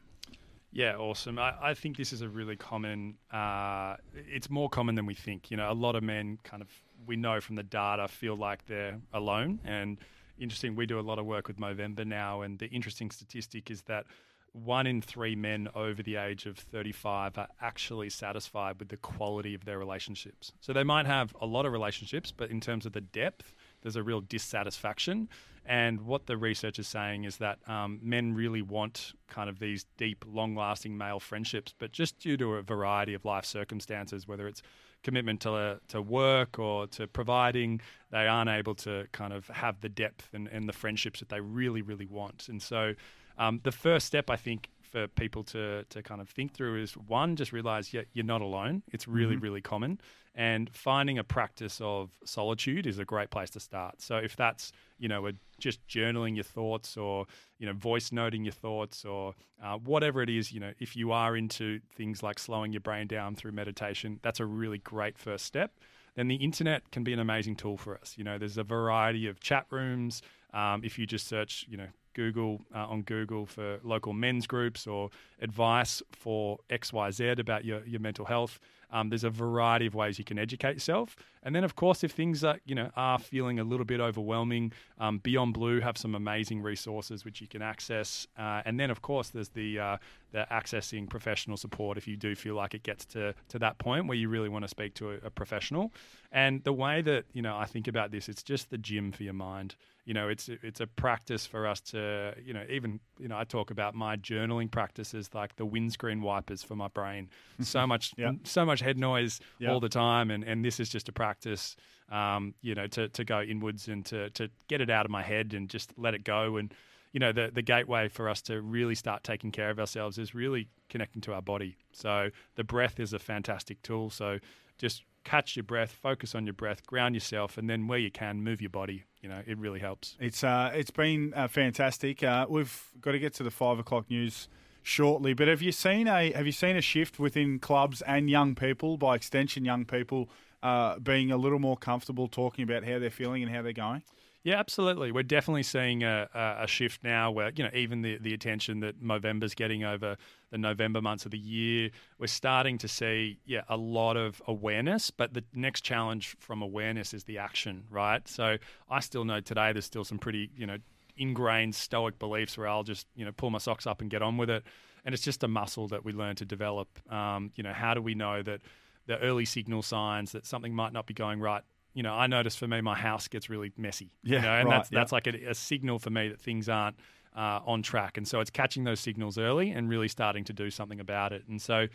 Yeah, awesome. I, I think this is a really common, uh, it's more common than we think. You know, a lot of men kind of, we know from the data, feel like they're alone. And interesting, we do a lot of work with Movember now. And the interesting statistic is that one in three men over the age of thirty-five are actually satisfied with the quality of their relationships. So they might have a lot of relationships, but in terms of the depth, there's a real dissatisfaction. And what the research is saying is that um, men really want kind of these deep, long-lasting male friendships, but just due to a variety of life circumstances, whether it's commitment to uh, to work or to providing, they aren't able to kind of have the depth and, and the friendships that they really, really want. And so um, the first step, I think, for people to to kind of think through is, one, just realize yeah, you're not alone. It's really, mm-hmm. really common. And finding a practice of solitude is a great place to start. So if that's, you know, a, just journaling your thoughts or, you know, voice noting your thoughts or uh, whatever it is, you know, if you are into things like slowing your brain down through meditation, that's a really great first step. Then the internet can be an amazing tool for us. You know, there's a variety of chat rooms. Um, if you just search, you know, Google uh, on Google for local men's groups or advice for X Y Z about your, your mental health. Um, there's a variety of ways you can educate yourself. And then, of course, if things are, you know, are feeling a little bit overwhelming, um, Beyond Blue have some amazing resources which you can access. Uh, and then, of course, there's the uh, the accessing professional support if you do feel like it gets to, to that point where you really want to speak to a, a professional. And the way that, you know, I think about this, it's just the gym for your mind. You know, it's it's a practice for us to, you know, even, you know, I talk about my journaling practices like the windscreen wipers for my brain. So much, yep. so much head noise yep. all the time. And, and this is just a practice, um, you know, to, to go inwards and to, to get it out of my head and just let it go. And, you know, the, the gateway for us to really start taking care of ourselves is really connecting to our body. So the breath is a fantastic tool. So just catch your breath, focus on your breath, ground yourself, and then where you can, move your body. You know, it really helps. It's uh, it's been uh, fantastic. Uh, we've got to get to the five o'clock news shortly. But have you seen a have you seen a shift within clubs and young people, by extension, young people uh, being a little more comfortable talking about how they're feeling and how they're going? Yeah, absolutely. We're definitely seeing a, a shift now where, you know, even the, the attention that Movember's getting over the November months of the year, we're starting to see, yeah, a lot of awareness, but the next challenge from awareness is the action, right? So I still know today there's still some pretty, you know, ingrained stoic beliefs where I'll just, you know, pull my socks up and get on with it. And it's just a muscle that we learn to develop. Um, you know, how do we know that the early signal signs that something might not be going right? You know, I notice for me, my house gets really messy. Yeah, you know, and right, that's that's yeah. like a, a signal for me that things aren't uh, on track. And so it's catching those signals early and really starting to do something about it. And so,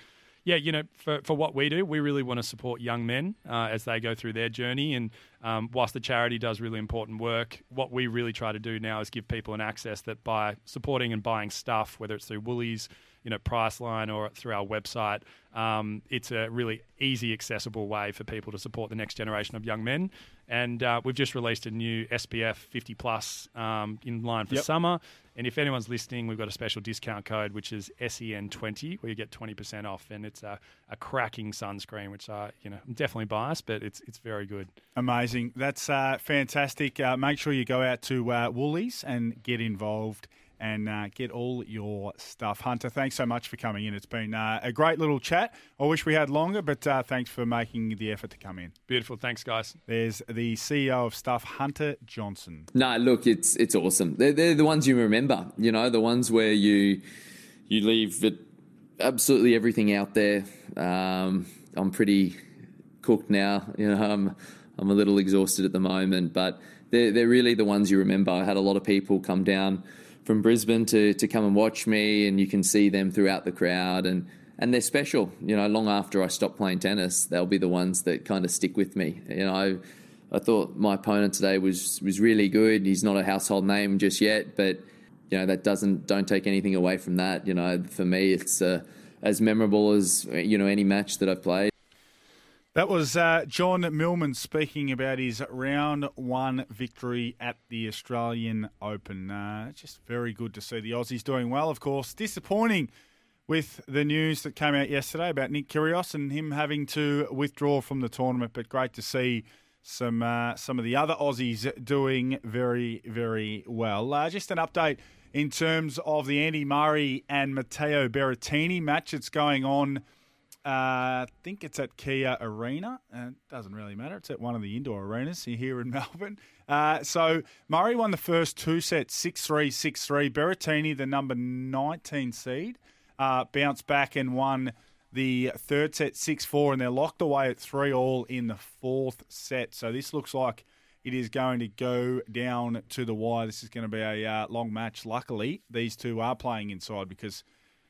yeah, you know, for, for what we do, we really want to support young men uh, as they go through their journey. And um, whilst the charity does really important work, what we really try to do now is give people an access that by supporting and buying stuff, whether it's through Woolies, you know, Priceline or through our website. Um, it's a really easy, accessible way for people to support the next generation of young men. And uh, we've just released a new S P F fifty plus um, in line for yep. summer. And if anyone's listening, we've got a special discount code, which is S E N twenty, where you get twenty percent off. And it's a, a cracking sunscreen, which I, you know, I'm definitely biased, but it's it's very good. Amazing. That's uh, fantastic. Uh, make sure you go out to uh, Woolies and get involved and uh, get all your stuff. Hunter, thanks so much for coming in. It's been uh, a great little chat. I wish we had longer, but uh, thanks for making the effort to come in. Beautiful. Thanks, guys. There's the C E O of Stuff, Hunter Johnson. No, look, it's it's awesome. They're, they're the ones you remember, you know, the ones where you you leave it, absolutely everything out there. Um, I'm pretty cooked now. You know, I'm, I'm a little exhausted at the moment, but they're, they're really the ones you remember. I had a lot of people come down from Brisbane to, to come and watch me, and you can see them throughout the crowd, and, and they're special. You know, long after I stop playing tennis, they'll be the ones that kind of stick with me. You know, I, I thought my opponent today was was really good. He's not a household name just yet, but you know, that doesn't don't take anything away from that. You know, for me, it's uh, as memorable as, you know, any match that I've played. That was uh, John Millman speaking about his round one victory at the Australian Open. Uh, just very good to see the Aussies doing well, of course. Disappointing with the news that came out yesterday about Nick Kyrgios and him having to withdraw from the tournament, but great to see some uh, some of the other Aussies doing very, very well. Uh, just an update in terms of the Andy Murray and Matteo Berrettini match. It's going on. Uh, I think it's at Kia Arena. Uh, it doesn't really matter. It's at one of the indoor arenas here in Melbourne. Uh, so Murray won the first two sets, six three, six three. Berrettini, the number nineteen seed, uh, bounced back and won the third set, six four, and they're locked away at three all in the fourth set. So this looks like it is going to go down to the wire. This is going to be a uh, long match. Luckily, these two are playing inside, because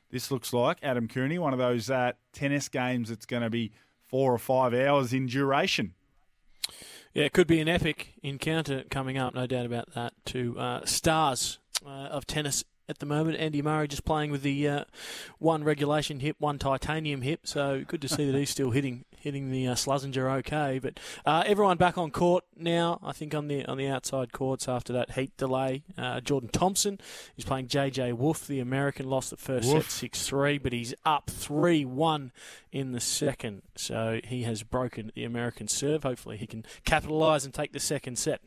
this looks like Adam Cooney, one of those uh, tennis games that's going to be four or five hours in duration. Yeah, it could be an epic encounter coming up, no doubt about that. Two uh, stars uh, of tennis at the moment. Andy Murray just playing with the uh, one regulation hip, one titanium hip, so good to see that he's still hitting hitting the uh, Schlesinger okay. But uh, everyone back on court now, I think, on the on the outside courts after that heat delay. Uh, Jordan Thompson is playing J J Wolff, the American, lost the first Wolf. set six three, but he's up three one in the second, so he has broken the American serve. Hopefully he can capitalise and take the second set.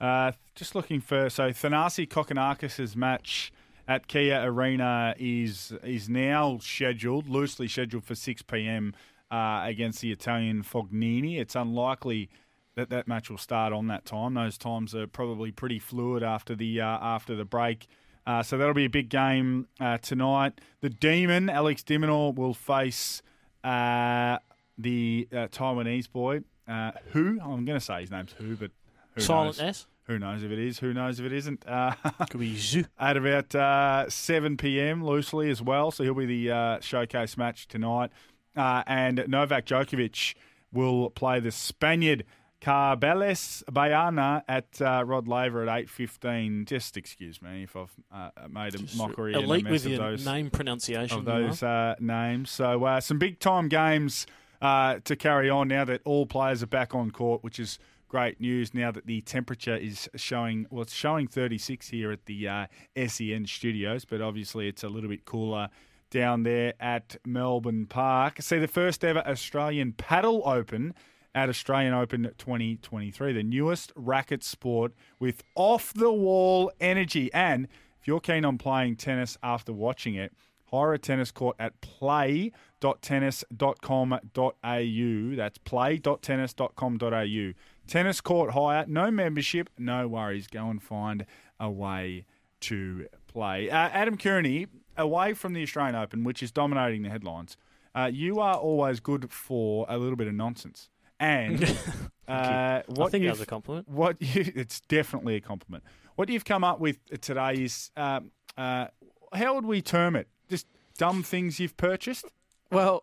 Uh, just looking for, so Thanasi Kokkinakis' match at Kia Arena is is now scheduled, loosely scheduled for six p.m. Uh, against the Italian Fognini. It's unlikely that that match will start on that time. Those times are probably pretty fluid after the uh, after the break. Uh, so that'll be a big game uh, tonight. The Demon, Alex Diminor, will face uh, the uh, Taiwanese boy, uh, who, I'm going to say his name's Hu, but Who Silent knows? S. Who knows if it is? Who knows if it isn't? Uh, Could be Zoo. At about uh, seven p.m. loosely as well. So he'll be the uh, showcase match tonight. Uh, and Novak Djokovic will play the Spaniard Carabales Bayana at uh, Rod Laver at eight fifteen. Just excuse me if I've uh, made a Just mockery and a mess with of those name pronunciation of those uh, names. So uh, some big time games uh, to carry on now that all players are back on court, which is great news now that the temperature is showing, well, it's showing thirty-six here at the uh, S E N studios, but obviously it's a little bit cooler down there at Melbourne Park. See, the first ever Australian Paddle Open at Australian Open twenty twenty-three, the newest racket sport with off-the-wall energy. And if you're keen on playing tennis after watching it, hire a tennis court at play dot tennis dot com dot a u. That's play dot tennis dot com dot a u. Tennis court hire, no membership, no worries. Go and find a way to play. Uh, Adam Cooney, away from the Australian Open, which is dominating the headlines, uh, you are always good for a little bit of nonsense. And uh, what I think that was a compliment. What you, it's definitely a compliment. What you've come up with today is, uh, uh, how would we term it? Just dumb things you've purchased? Well,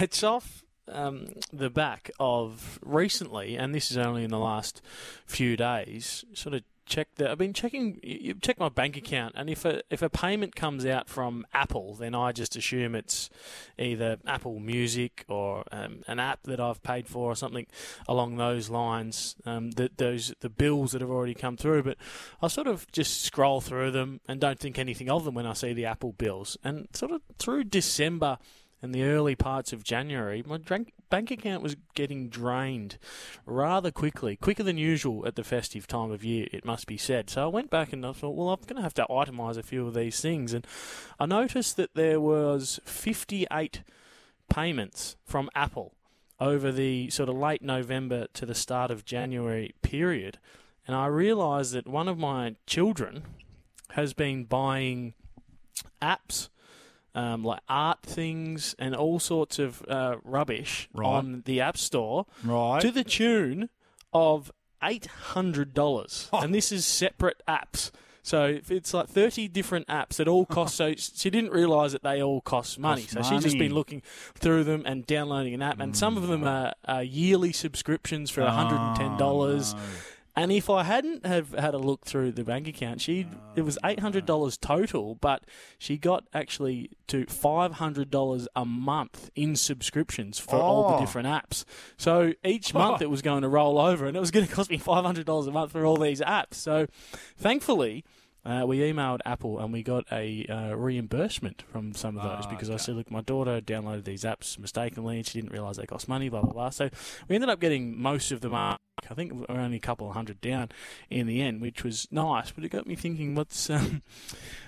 it's off Um, the back of recently, and this is only in the last few days, sort of check the. I've been checking. You check my bank account, and if a if a payment comes out from Apple, then I just assume it's either Apple Music or um, an app that I've paid for or something along those lines. Um, the, those the bills that have already come through, but I sort of just scroll through them and don't think anything of them when I see the Apple bills. And sort of through December and the early parts of January, my drink, bank account was getting drained rather quickly, quicker than usual at the festive time of year, it must be said. So I went back and I thought, well, I'm going to have to itemise a few of these things. And I noticed that there was fifty-eight payments from Apple over the sort of late November to the start of January period. And I realised that one of my children has been buying apps, Um, like art things and all sorts of uh, rubbish right. on the App Store right. to the tune of eight hundred dollars. Oh. And this is separate apps. So it's like thirty different apps that all cost... so she didn't realise that they all cost money. Cost so money. She's just been looking through them and downloading an app. And mm. some of them are, are yearly subscriptions for one hundred ten dollars. Oh, no. And if I hadn't have had a look through the bank account, she it was eight hundred dollars total, but she got actually to five hundred dollars a month in subscriptions for oh. all the different apps. So each month oh. it was going to roll over, and it was going to cost me five hundred dollars a month for all these apps. So thankfully... Uh, we emailed Apple and we got a uh, reimbursement from some of those oh, because okay. I said, look, my daughter downloaded these apps mistakenly and she didn't realise they cost money, blah, blah, blah. So we ended up getting most of the mark. I think we're only a couple of hundred down in the end, which was nice, but it got me thinking, what's um,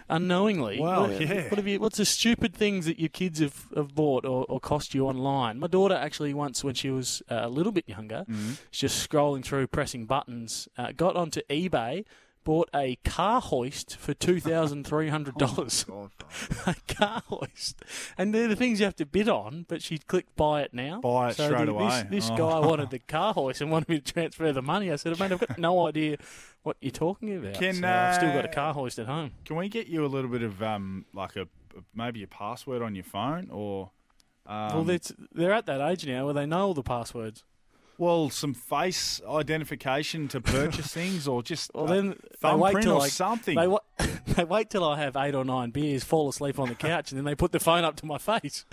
unknowingly, well, what, yeah. what have you, what's the stupid things that your kids have, have bought or, or cost you online? My daughter actually once, when she was uh, a little bit younger, mm-hmm. just scrolling through, pressing buttons, uh, got onto eBay, bought a car hoist for two thousand three hundred dollars. Oh a car hoist. And they're the things you have to bid on, but she clicked buy it now. Buy it so straight the, away. This, this oh. guy wanted the car hoist and wanted me to transfer the money. I said, mate, I've got no idea what you're talking about. Can, so uh, I've still got a car hoist at home. Can we get you a little bit of um, like a maybe a password on your phone? Or um, well, they're, t- they're at that age now where they know all the passwords. Well, some face identification to purchase things, or just well, then thumbprint or I, something. They, wa- they wait till I have eight or nine beers, fall asleep on the couch, and then they put the phone up to my face.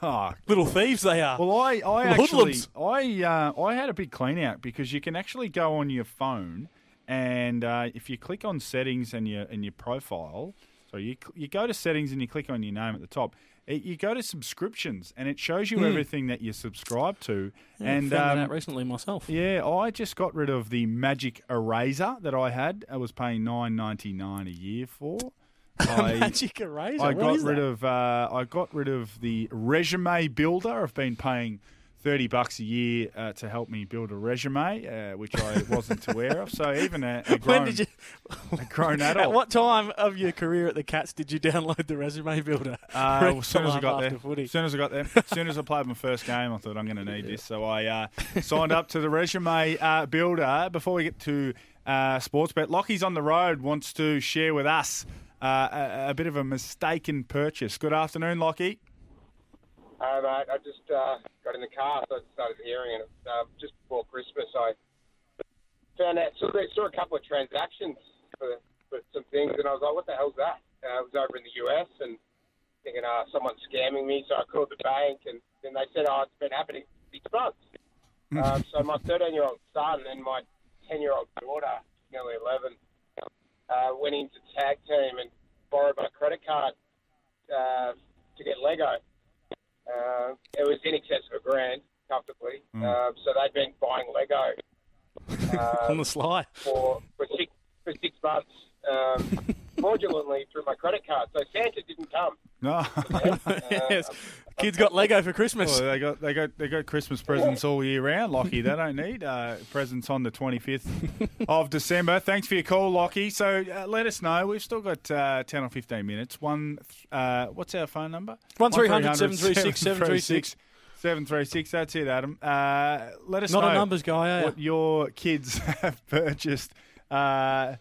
oh. Little thieves they are. Well, I, I actually, I, uh, I had a big clean out because you can actually go on your phone, and uh, if you click on settings and your and your profile, so you you go to settings and you click on your name at the top. You go to subscriptions, and it shows you mm. everything that you subscribe to. Yeah, and I found um, that recently myself. Yeah, I just got rid of the magic eraser that I had. I was paying nine ninety nine a year for. I, magic eraser. I what got is rid that? of. Uh, I got rid of the resume builder. I've been paying thirty bucks a year uh, to help me build a resume, uh, which I wasn't aware of. So even a, a grown, when did you, a grown adult. At what time of your career at the Cats did you download the resume builder? Uh, well, as soon as I got there. Footy. As soon as I got there. As soon as I played my first game, I thought I'm going to need yeah. this. So I uh, signed up to the resume uh, builder. Before we get to uh, sports bet, Lockie's on the road wants to share with us uh, a, a bit of a mistaken purchase. Good afternoon, Lockie. Uh, mate, I just uh, got in the car, so I started hearing it uh, just before Christmas. I found out, saw, saw a couple of transactions for, for some things, and I was like, what the hell's that? Uh, I was over in the U S and thinking, uh, someone's scamming me, so I called the bank, and then they said, oh, it's been happening for six months. um, so my thirteen-year-old son and my ten-year-old daughter, nearly eleven, uh, went into tag team and borrowed my credit card uh, to get Lego. Uh, it was in excess of a grand, comfortably. Mm. Uh, so they'd been buying Lego uh, on the sly for for six for six months, um, fraudulently through my credit card. So Santa didn't come. No, yeah. uh, yes. Kids got Lego for Christmas. Well, they got they got they got Christmas presents yeah. all year round, Lockie. They don't need uh, presents on the twenty fifth of December. Thanks for your call, Lockie. So uh, let us know. We've still got uh, ten or fifteen minutes. One, uh, what's our phone number? One three hundred seven three six seven three six seven three six. That's it, Adam. Uh, let us Not know a numbers guy, what your kids have purchased, uh,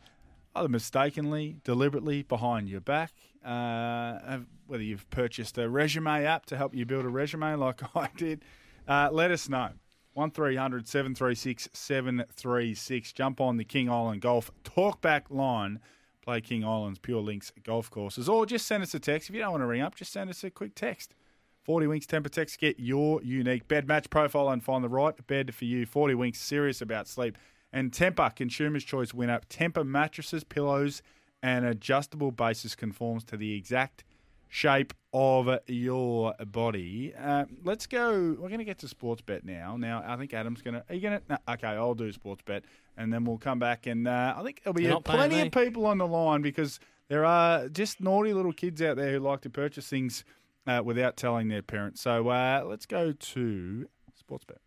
either mistakenly, deliberately, behind your back. Uh, whether you've purchased a resume app to help you build a resume like I did, uh, let us know. one three hundred seven three six seven three six. Jump on the King Island Golf Talkback line. Play King Island's Pure Links golf courses. Or just send us a text. If you don't want to ring up, just send us a quick text. forty Winks Temper Text. Get your unique bed match profile and find the right bed for you. forty Winks, serious about sleep. And Temper, Consumer's Choice winner. Temper mattresses, pillows, and adjustable bases conforms to the exact shape of your body. Uh, let's go. We're going to get to sports bet now. Now, I think Adam's going to. Are you going to? No, okay, I'll do sports bet, and then we'll come back. And uh, I think there'll be a, plenty of people on the line because there are just naughty little kids out there who like to purchase things uh, without telling their parents. So uh, let's go to sports bet.